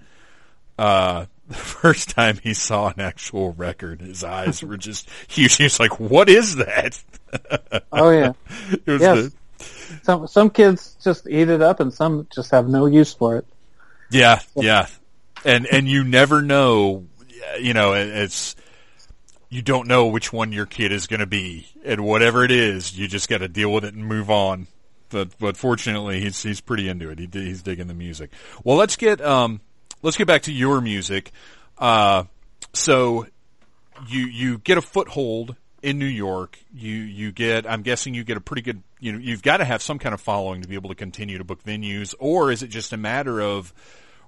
the first time he saw an actual record, his eyes were just huge. He was like, what is that? Oh, yeah. It was Some kids just eat it up, and some just have no use for it. Yeah, yeah. And you never know, you know, you don't know which one your kid is going to be. And whatever it is, you just got to deal with it and move on. But fortunately, he's pretty into it. He's digging the music. Well, let's get back to your music. So you get a foothold in New York. You get, I'm guessing you get a pretty good, you've got to have some kind of following to be able to continue to book venues, or is it just a matter of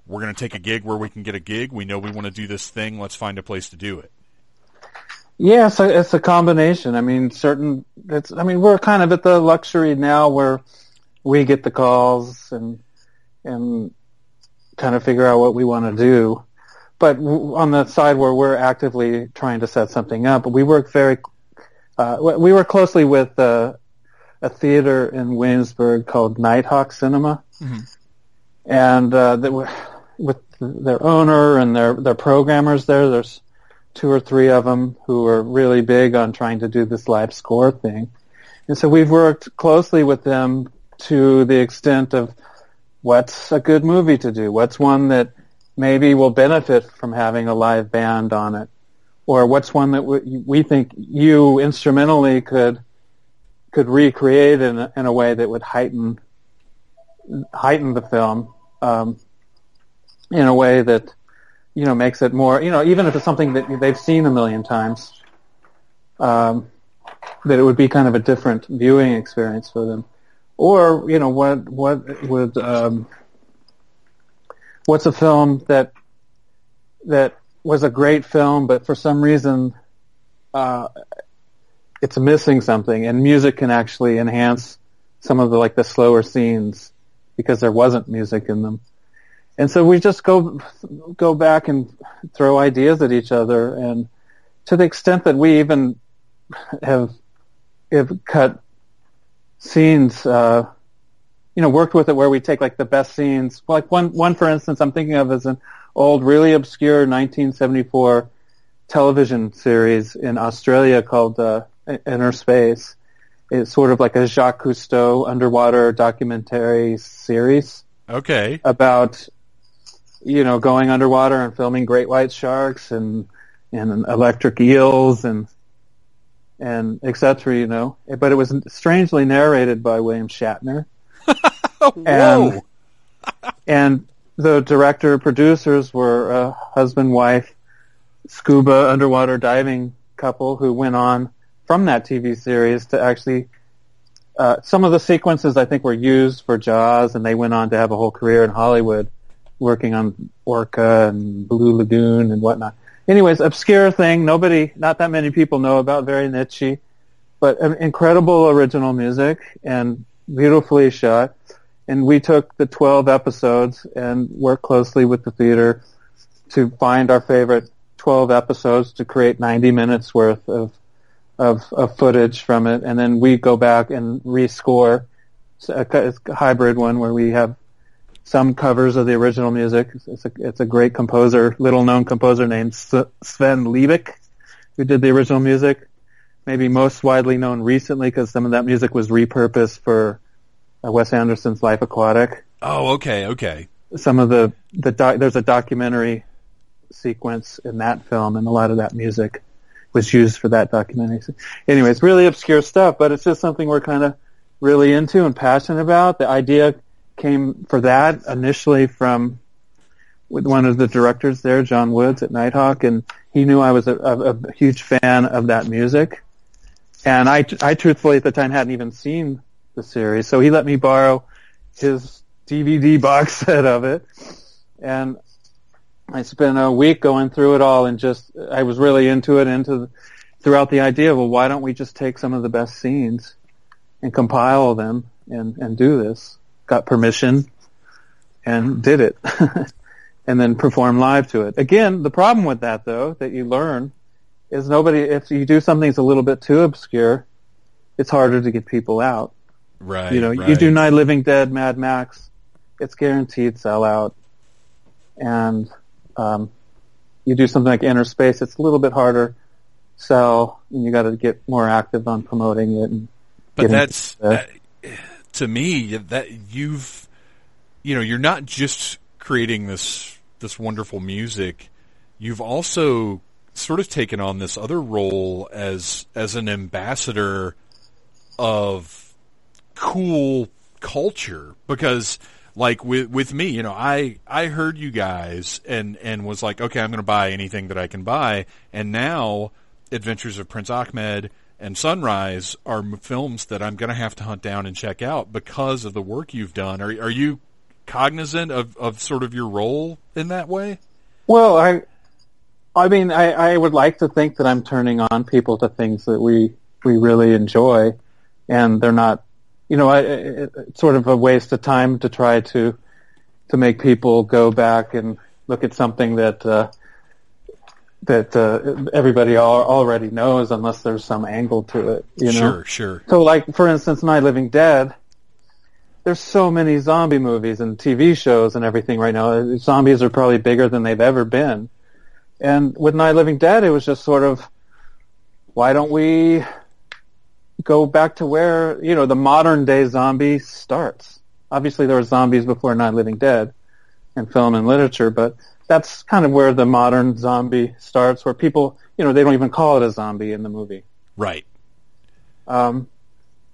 we're going to take a gig where we can get a gig? We know we want to do this thing. Let's find a place to do it. Yeah, so it's a combination. I mean, we're kind of at the luxury now where we get the calls and kind of figure out what we want to do. But on the side where we're actively trying to set something up, we work closely with a theater in Williamsburg called Nighthawk Cinema, mm-hmm. and with their owner and their programmers there. There's two or three of them who are really big on trying to do this live score thing. And so we've worked closely with them to the extent of what's a good movie to do, what's one that maybe will benefit from having a live band on it, or what's one that we think you instrumentally could recreate in a way that would heighten the film in a way that makes it more, even if it's something that they've seen a million times, that it would be kind of a different viewing experience for them. Or, what's a film that was a great film, but for some reason, it's missing something, and music can actually enhance some of the slower scenes because there wasn't music in them. And so we just go back and throw ideas at each other, and to the extent that we even have cut scenes, worked with it where we take the best scenes. Like one for instance, I'm thinking of is an old, really obscure 1974 television series in Australia called Inner Space. It's sort of like a Jacques Cousteau underwater documentary series. Okay. About going underwater and filming great white sharks and electric eels and et cetera, But it was strangely narrated by William Shatner. Whoa. And the director producers were a husband-wife scuba underwater diving couple who went on from that TV series to actually... some of the sequences I think were used for Jaws, and they went on to have a whole career in Hollywood working on Orca and Blue Lagoon and whatnot. Anyways, obscure thing. Not that many people know about, very niche-y, but incredible original music and beautifully shot. And we took the 12 episodes and worked closely with the theater to find our favorite 12 episodes to create 90 minutes worth of footage from it, and then we go back and rescore a hybrid one where we have some covers of the original music. It's a great composer, little-known composer named Sven Liebig, who did the original music. Maybe most widely known recently because some of that music was repurposed for Wes Anderson's Life Aquatic. Oh, okay. Some of there's a documentary sequence in that film, and a lot of that music was used for that documentary. Anyway, it's really obscure stuff, but it's just something we're kind of really into and passionate about. The idea came for that initially from one of the directors there, John Woods at Nighthawk, and he knew I was a huge fan of that music. And I truthfully at the time hadn't even seen the series, so he let me borrow his DVD box set of it. And I spent a week going through it all, and I was really into it, throughout the idea of, why don't we just take some of the best scenes and compile them and do this? Got permission and did it, and then perform live to it. Again, the problem with that, though, that you learn is if you do something that's a little bit too obscure, it's harder to get people out. Right. You do Night of the Living Dead, Mad Max, it's guaranteed sellout, and you do something like Inner Space, it's a little bit harder sell, and you got to get more active on promoting it. But that's to me that you're not just creating this wonderful music. You've also sort of taken on this other role as an ambassador of cool culture, because. Like with me, I heard you guys and was like, okay, I'm going to buy anything that I can buy. And now Adventures of Prince Achmed and Sunrise are films that I'm going to have to hunt down and check out because of the work you've done. Are you cognizant of sort of your role in that way? Well, I mean, I would like to think that I'm turning on people to things that we really enjoy, and they're not, you know, it's sort of a waste of time to try to make people go back and look at something that everybody already knows, unless there's some angle to it, you know? Sure, sure. So, like, for instance, Night of the Living Dead, there's so many zombie movies and TV shows and everything right now. Zombies are probably bigger than they've ever been. And with Night of the Living Dead, it was just sort of, why don't we go back to where, you know, the modern-day zombie starts? Obviously, there were zombies before Night of the Living Dead in film and literature, but that's kind of where the modern zombie starts, where people, you know, they don't even call it a zombie in the movie. Right.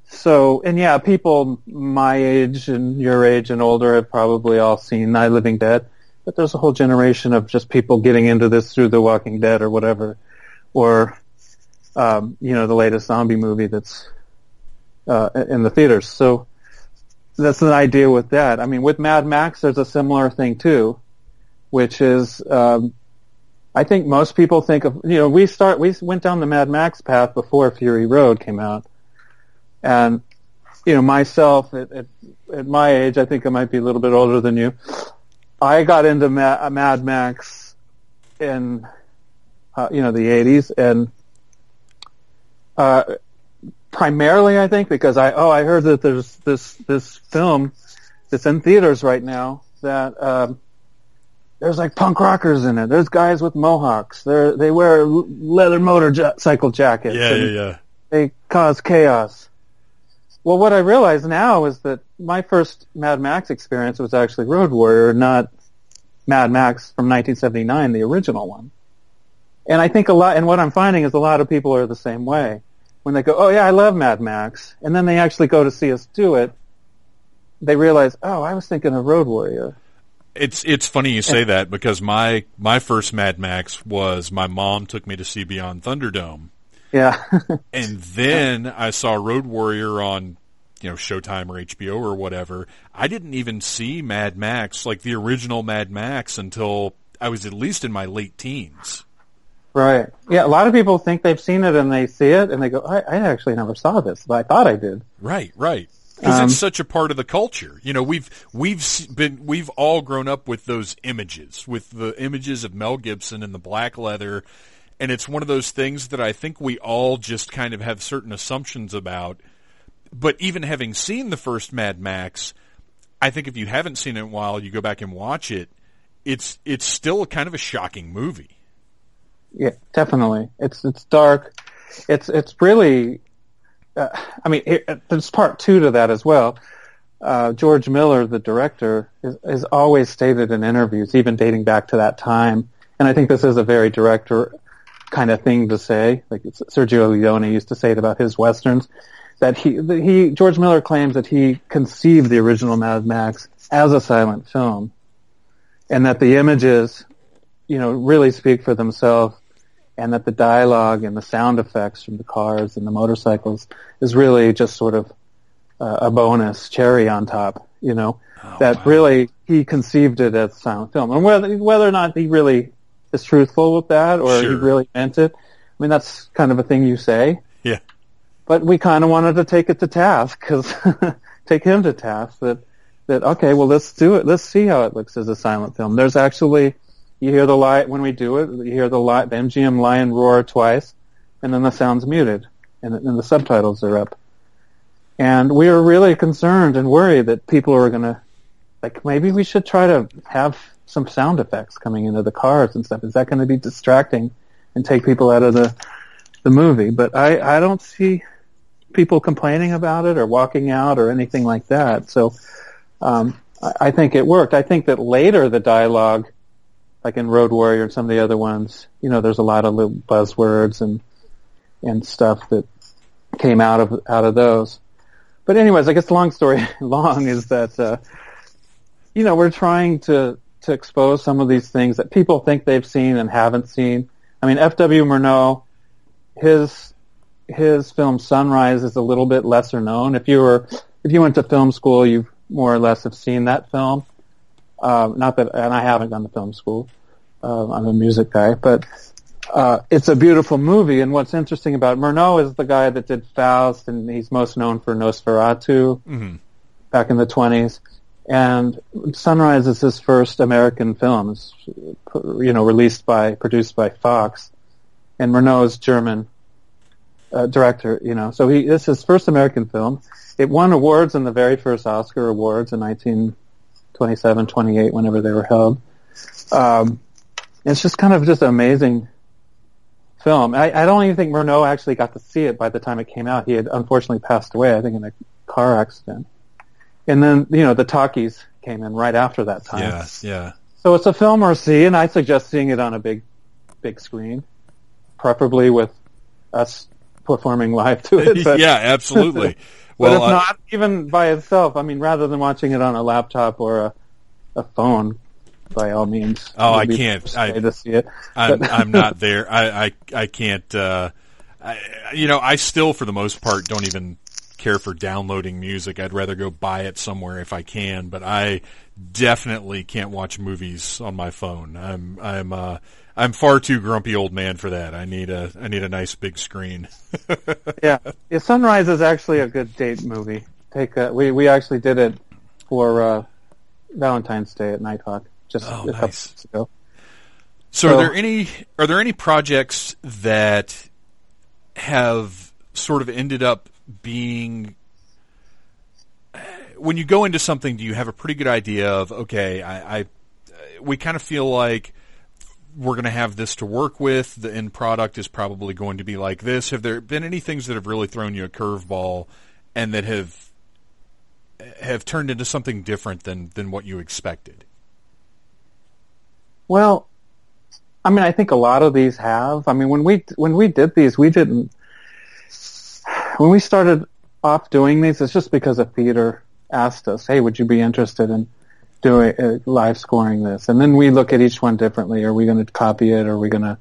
So, and yeah, people my age and your age and older have probably all seen Night of the Living Dead, but there's a whole generation of just people getting into this through The Walking Dead or whatever, or, you know, the latest zombie movie that's in the theaters. So that's an idea with that. I mean, with Mad Max, there's a similar thing, too, which is, I think most people think of, you know, we went down the Mad Max path before Fury Road came out. And, you know, myself, at my age, I think I might be a little bit older than you, I got into Mad Max in, you know, the 80s, and primarily, I think, because I heard that there's this film that's in theaters right now that, there's like punk rockers in it. There's guys with mohawks. They wear leather motorcycle jackets. Yeah. They cause chaos. Well, what I realize now is that my first Mad Max experience was actually Road Warrior, not Mad Max from 1979, the original one. And I think and what I'm finding is a lot of people are the same way. When they go, oh yeah, I love Mad Max, and then they actually go to see us do it, they realize, oh, I was thinking of Road Warrior. It's funny you say that, because my first Mad Max was my mom took me to see Beyond Thunderdome. Yeah. And then I saw Road Warrior on, you know, Showtime or HBO or whatever. I didn't even see Mad Max, like the original Mad Max, until I was at least in my late teens. Right. Yeah, a lot of people think they've seen it and they see it and they go, I actually never saw this, but I thought I did. Right. Because it's such a part of the culture, you know. We've all grown up with those images, with the images of Mel Gibson and the black leather, and it's one of those things that I think we all just kind of have certain assumptions about. But even having seen the first Mad Max, I think if you haven't seen it in a while, you go back and watch it. It's still kind of a shocking movie. Yeah, definitely. It's dark. It's really. I mean, there's part two to that as well. George Miller, the director, has always stated in interviews, even dating back to that time, and I think this is a very director kind of thing to say, like Sergio Leone used to say it about his Westerns, that George Miller claims that he conceived the original Mad Max as a silent film, and that the images, you know, really speak for themselves, and that the dialogue and the sound effects from the cars and the motorcycles is really just sort of a bonus cherry on top, you know, really he conceived it as a silent film. And whether or not he really is truthful with that or he really meant it, I mean, that's kind of a thing you say. Yeah. But we kind of wanted to take it to task, take him to task that, okay, well, let's do it. Let's see how it looks as a silent film. There's actually... You hear the lion when we do it. You hear the MGM lion roar twice, and then the sound's muted, and the subtitles are up. And we are really concerned and worried that people are gonna, like, maybe we should try to have some sound effects coming into the cars and stuff. Is that going to be distracting and take people out of the movie? But I don't see people complaining about it or walking out or anything like that. So I think it worked. I think that later the dialogue, like in Road Warrior and some of the other ones, you know, there's a lot of little buzzwords and stuff that came out of those. But anyways, I guess the long story long is that, you know, we're trying to expose some of these things that people think they've seen and haven't seen. I mean, F.W. Murnau, his his film Sunrise is a little bit lesser known. If you went to film school, you more or less have seen that film. And I haven't gone to film school. I'm a music guy, but it's a beautiful movie. And what's interesting about Murnau is the guy that did Faust, and he's most known for Nosferatu back in the 1920s. And Sunrise is his first American film. It's, produced by Fox, and Murnau is German director. So it's his first American film. It won awards in the very first Oscar awards in 1927, 28, whenever they were held. It's just kind of just an amazing film. I don't even think Murnau actually got to see it by the time it came out. He had unfortunately passed away, I think, in a car accident. And then, the talkies came in right after that time. Yeah. So it's a film or see, and I suggest seeing it on a big screen, preferably with us performing live to it. But, yeah, absolutely. Well, but if not, even by itself, rather than watching it on a laptop or a phone, by all means. Oh, I can't. To see it. I'm not there. I can't. I still, for the most part, don't even care for downloading music. I'd rather go buy it somewhere if I can, but I definitely can't watch movies on my phone. I'm far too grumpy old man for that. I need a nice big screen. Yeah, Sunrise is actually a good date movie. We actually did it for Valentine's Day at Nighthawk just a couple weeks ago. So are there any projects that have sort of ended up being, when you go into something, do you have a pretty good idea of, okay, we kind of feel like we're going to have this to work with, the end product is probably going to be like this? Have there been any things that have really thrown you a curveball and that have turned into something different than what you expected? Well, I think a lot of these have. When we did these, we didn't. When we started off doing these, it's just because a theater asked us, hey, would you be interested in doing live scoring this? And then we look at each one differently. Are we going to copy it? Are we going to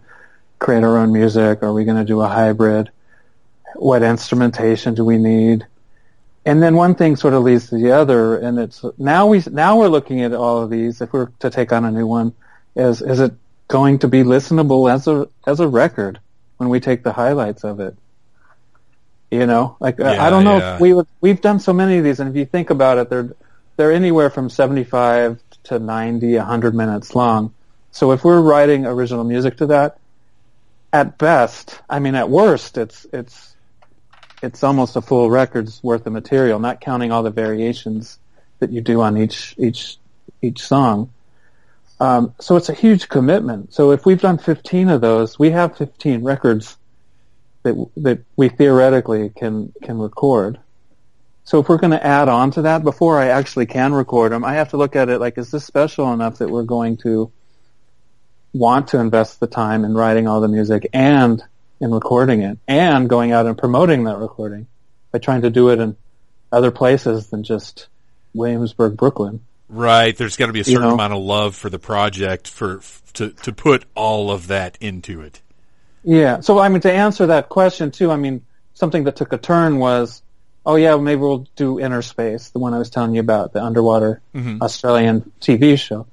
create our own music? Are we going to do a hybrid? What instrumentation do we need? And then one thing sort of leads to the other, and it's now we're looking at all of these, if we're to take on a new one, is it going to be listenable as a record when we take the highlights of it? I don't know if we've done so many of these, and if you think about it, they're anywhere from 75 to 90, 100 minutes long. So if we're writing original music to that, at worst, it's almost a full record's worth of material, not counting all the variations that you do on each song. So it's a huge commitment. So if we've done 15 of those, we have 15 records that we theoretically can record. So if we're going to add on to that before I actually can record them, I have to look at it like, is this special enough that we're going to want to invest the time in writing all the music and in recording it and going out and promoting that recording by trying to do it in other places than just Williamsburg, Brooklyn. Right. There's got to be a certain amount of love for the project to put all of that into it. Yeah. So, to answer that question, too, something that took a turn was, maybe we'll do Inner Space, the one I was telling you about, the underwater Australian TV show.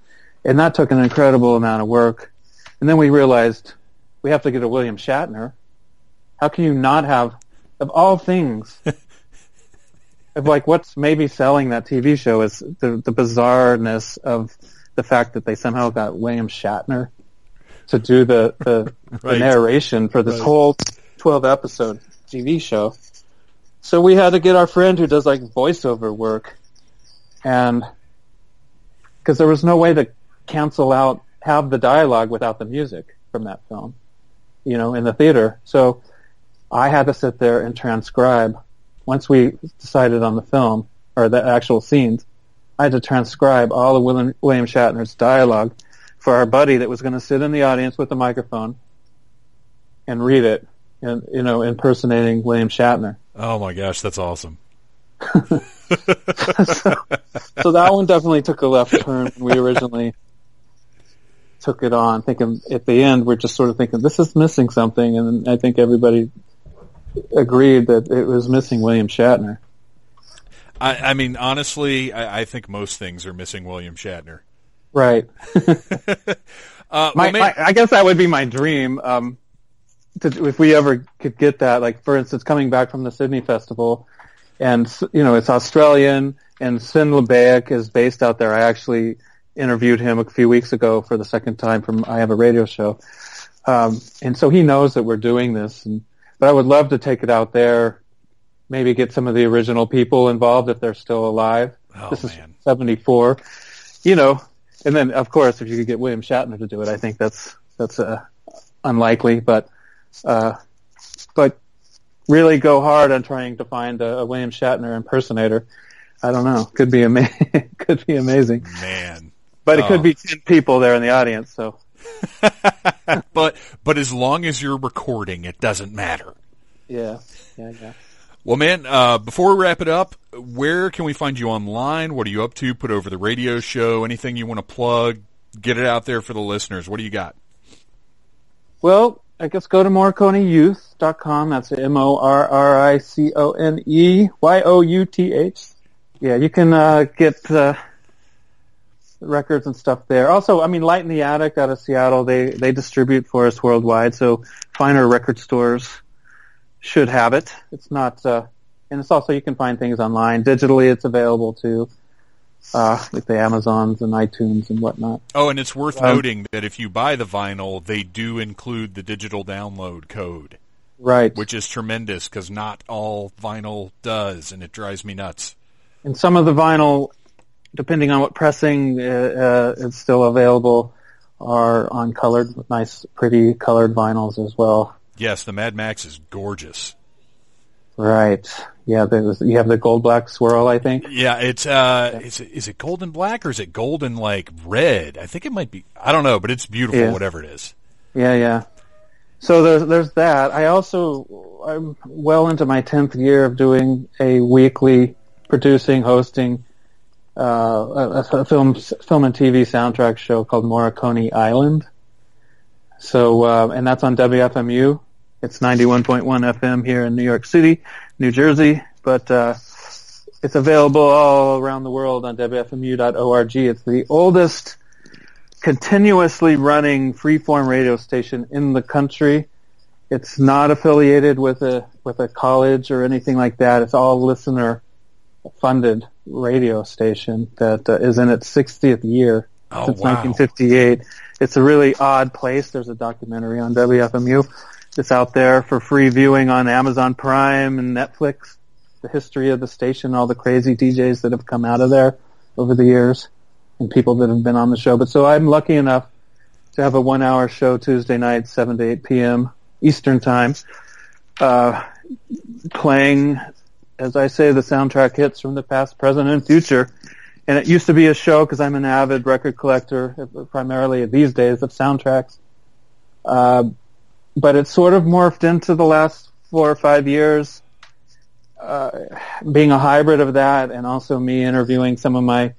And that took an incredible amount of work. And then we realized we have to get a William Shatner. How can you not have, of all things, what's maybe selling that TV show is the bizarreness of the fact that they somehow got William Shatner to do the the narration for this whole 12-episode TV show. So we had to get our friend who does, voiceover work, and because there was no way to have the dialogue without the music from that film, in the theater. So I had to sit there and transcribe. Once we decided on the film, or the actual scenes, I had to transcribe all of William Shatner's dialogue for our buddy that was going to sit in the audience with the microphone and read it, and impersonating William Shatner. Oh my gosh, that's awesome! so that one definitely took a left turn when we originally took it on, thinking at the end we're just sort of thinking this is missing something, and I think everybody agreed that it was missing William Shatner. I mean, honestly, I think most things are missing William Shatner. Right. I guess that would be my dream. If we ever could get that, like, for instance, coming back from the Sydney Festival, and, you know, it's Australian, and Sven Liebig is based out there. I actually interviewed him a few weeks ago for the second time from I Have a Radio Show. And so he knows that we're doing this. But I would love to take it out there, maybe get some of the original people involved if they're still alive. Oh, this man. Is 74. You know, and then, of course, if you could get William Shatner to do it, I think that's unlikely, but really go hard on trying to find a William Shatner impersonator. I don't know. Could be amazing. Could be amazing, man. But it could be 10 people there in the audience. So, but as long as you're recording, it doesn't matter. Yeah. Well, man, before we wrap it up, where can we find you online? What are you up to? Put over the radio show? Anything you want to plug? Get it out there for the listeners. What do you got? Well, I guess go to MorriconeYouth.com. That's MorriconeYouth. Yeah, you can get records and stuff there. Also, I mean, Light in the Attic out of Seattle, they distribute for us worldwide, so finer record stores should have it. It's not, and it's also, you can find things online. Digitally, it's available too. Like the Amazons and iTunes and whatnot. Oh, and it's worth noting that if you buy the vinyl, they do include the digital download code. Right. Which is tremendous, because not all vinyl does, and it drives me nuts. And some of the vinyl, depending on what pressing is still available, are on colored, nice, pretty colored vinyls as well. Yes, the Mad Max is gorgeous. Right. Yeah, you have the gold black swirl, I think. Yeah, it's is it gold and black, or is it gold and like red? I think it might be. I don't know, but it's beautiful, whatever it is. Yeah. So there's that. I'm well into my 10th year of doing a weekly producing, hosting a film and TV soundtrack show called Morricone Island. So and that's on WFMU. It's 91.1 FM here in New York City, New Jersey, but it's available all around the world on WFMU.org. It's the oldest continuously running freeform radio station in the country. It's not affiliated with a college or anything like that. It's all listener-funded radio station that is in its 60th year since 1958. It's a really odd place. There's a documentary on WFMU. It's out there for free viewing on Amazon Prime and Netflix, the history of the station, all the crazy DJs that have come out of there over the years, and people that have been on the show. But so I'm lucky enough to have a 1-hour show Tuesday night, 7 to 8 p.m. Eastern Time, playing, as I say, the soundtrack hits from the past, present, and future. And it used to be a show, because I'm an avid record collector, primarily these days, of soundtracks. But it sort of morphed into the last 4 or 5 years being a hybrid of that, and also me interviewing some of my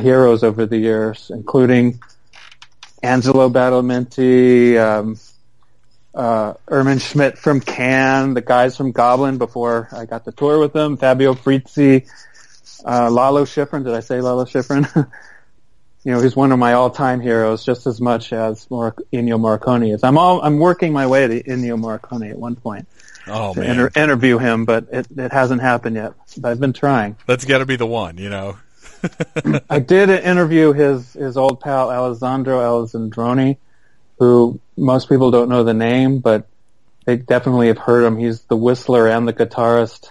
heroes over the years, including Angelo Badalamenti, Erwin Schmidt from Cannes, the guys from Goblin before I got to tour with them, Fabio Frizzi, Lalo Schifrin. Did I say Lalo Schifrin? You know, he's one of my all-time heroes, just as much as Ennio Morricone is. I'm working my way to Ennio Morricone at one point to interview him, but it hasn't happened yet. But I've been trying. That's got to be the one, you know. I did interview his old pal Alessandro Alessandroni, who most people don't know the name, but they definitely have heard him. He's the whistler and the guitarist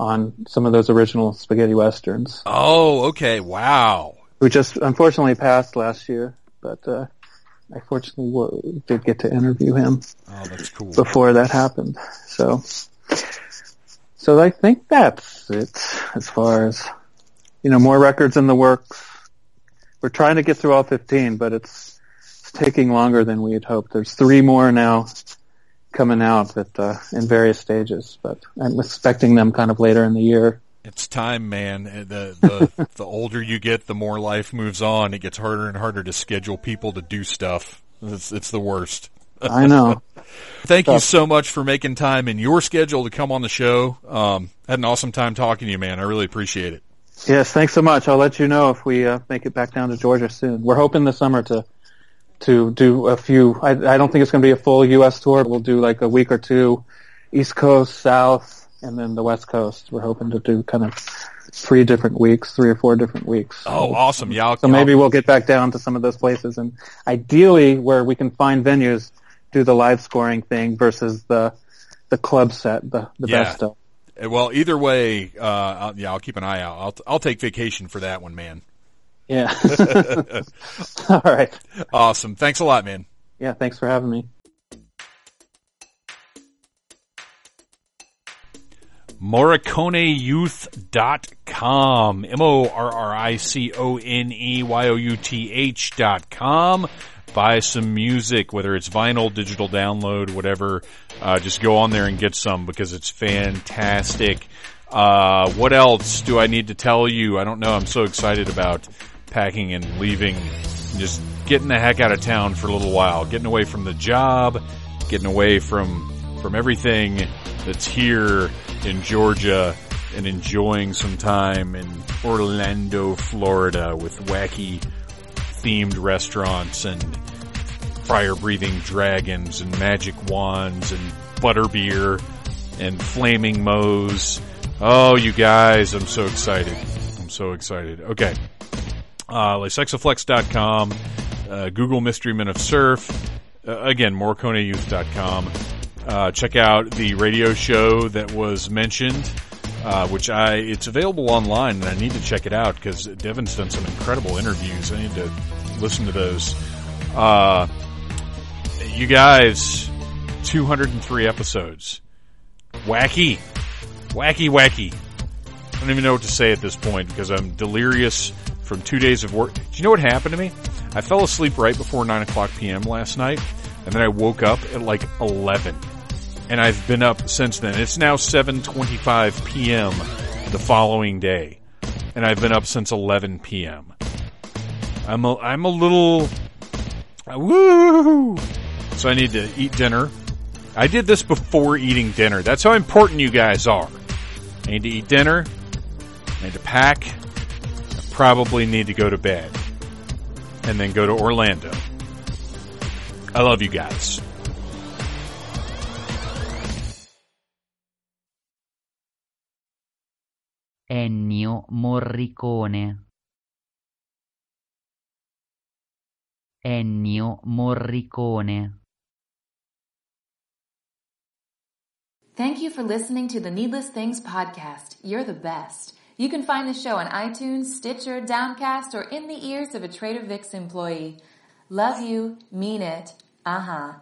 on some of those original spaghetti westerns. Oh, okay, wow. Who just unfortunately passed last year, but I fortunately did get to interview him. Oh, that's cool. Before that happened. So I think that's it as far as, you know, more records in the works. We're trying to get through all 15, but it's taking longer than we had hoped. There's 3 more now coming out that in various stages, but I'm expecting them kind of later in the year. It's time, man. The older you get, the more life moves on. It gets harder and harder to schedule people to do stuff. It's the worst. I know. Thank you so much for making time in your schedule to come on the show. Had an awesome time talking to you, man. I really appreciate it. Yes, thanks so much. I'll let you know if we make it back down to Georgia soon. We're hoping this summer to do a few. I don't think it's going to be a full U.S. tour. We'll do like a week or two, East Coast, South, and then the West Coast. We're hoping to do kind of three or four different weeks. Oh, awesome. Yeah. So maybe we'll get back down to some of those places, and ideally where we can find venues, do the live scoring thing versus the club set, the best stuff. Well, either way, I'll keep an eye out. I'll take vacation for that one, man. Yeah. All right. Awesome. Thanks a lot, man. Yeah, thanks for having me. MorriconeYouth.com. MorriconeYouth.com. Buy some music, whether it's vinyl, digital download, whatever. Just go on there and get some because it's fantastic. What else do I need to tell you? I don't know. I'm so excited about packing and leaving, just getting the heck out of town for a little while, getting away from the job, getting away from everything that's here in Georgia, and enjoying some time in Orlando, Florida with wacky themed restaurants and fire-breathing dragons and magic wands and butterbeer and flaming moes. Oh, you guys, I'm so excited. I'm so excited. Okay. Lasexaflex.com, Google Mystery Men of Surf, again, MorriconeYouth.com. Check out the radio show that was mentioned, it's available online, and I need to check it out because Devin's done some incredible interviews. I need to listen to those. You guys, 203 episodes. Wacky. Wacky, wacky. I don't even know what to say at this point because I'm delirious from 2 days of work. Do you know what happened to me? I fell asleep right before 9 o'clock p.m. last night, and then I woke up at like 11, and I've been up since then. It's now 7:25 p.m. the following day, and I've been up since 11 p.m. I'm a little... Woo! So I need to eat dinner. I did this before eating dinner. That's how important you guys are. I need to eat dinner. I need to pack. I probably need to go to bed. And then go to Orlando. I love you guys. Ennio Morricone. Ennio Morricone. Thank you for listening to the Needless Things Podcast. You're the best. You can find the show on iTunes, Stitcher, Downcast, or in the ears of a Trader Vic's employee. Love you. Mean it. Uh-huh.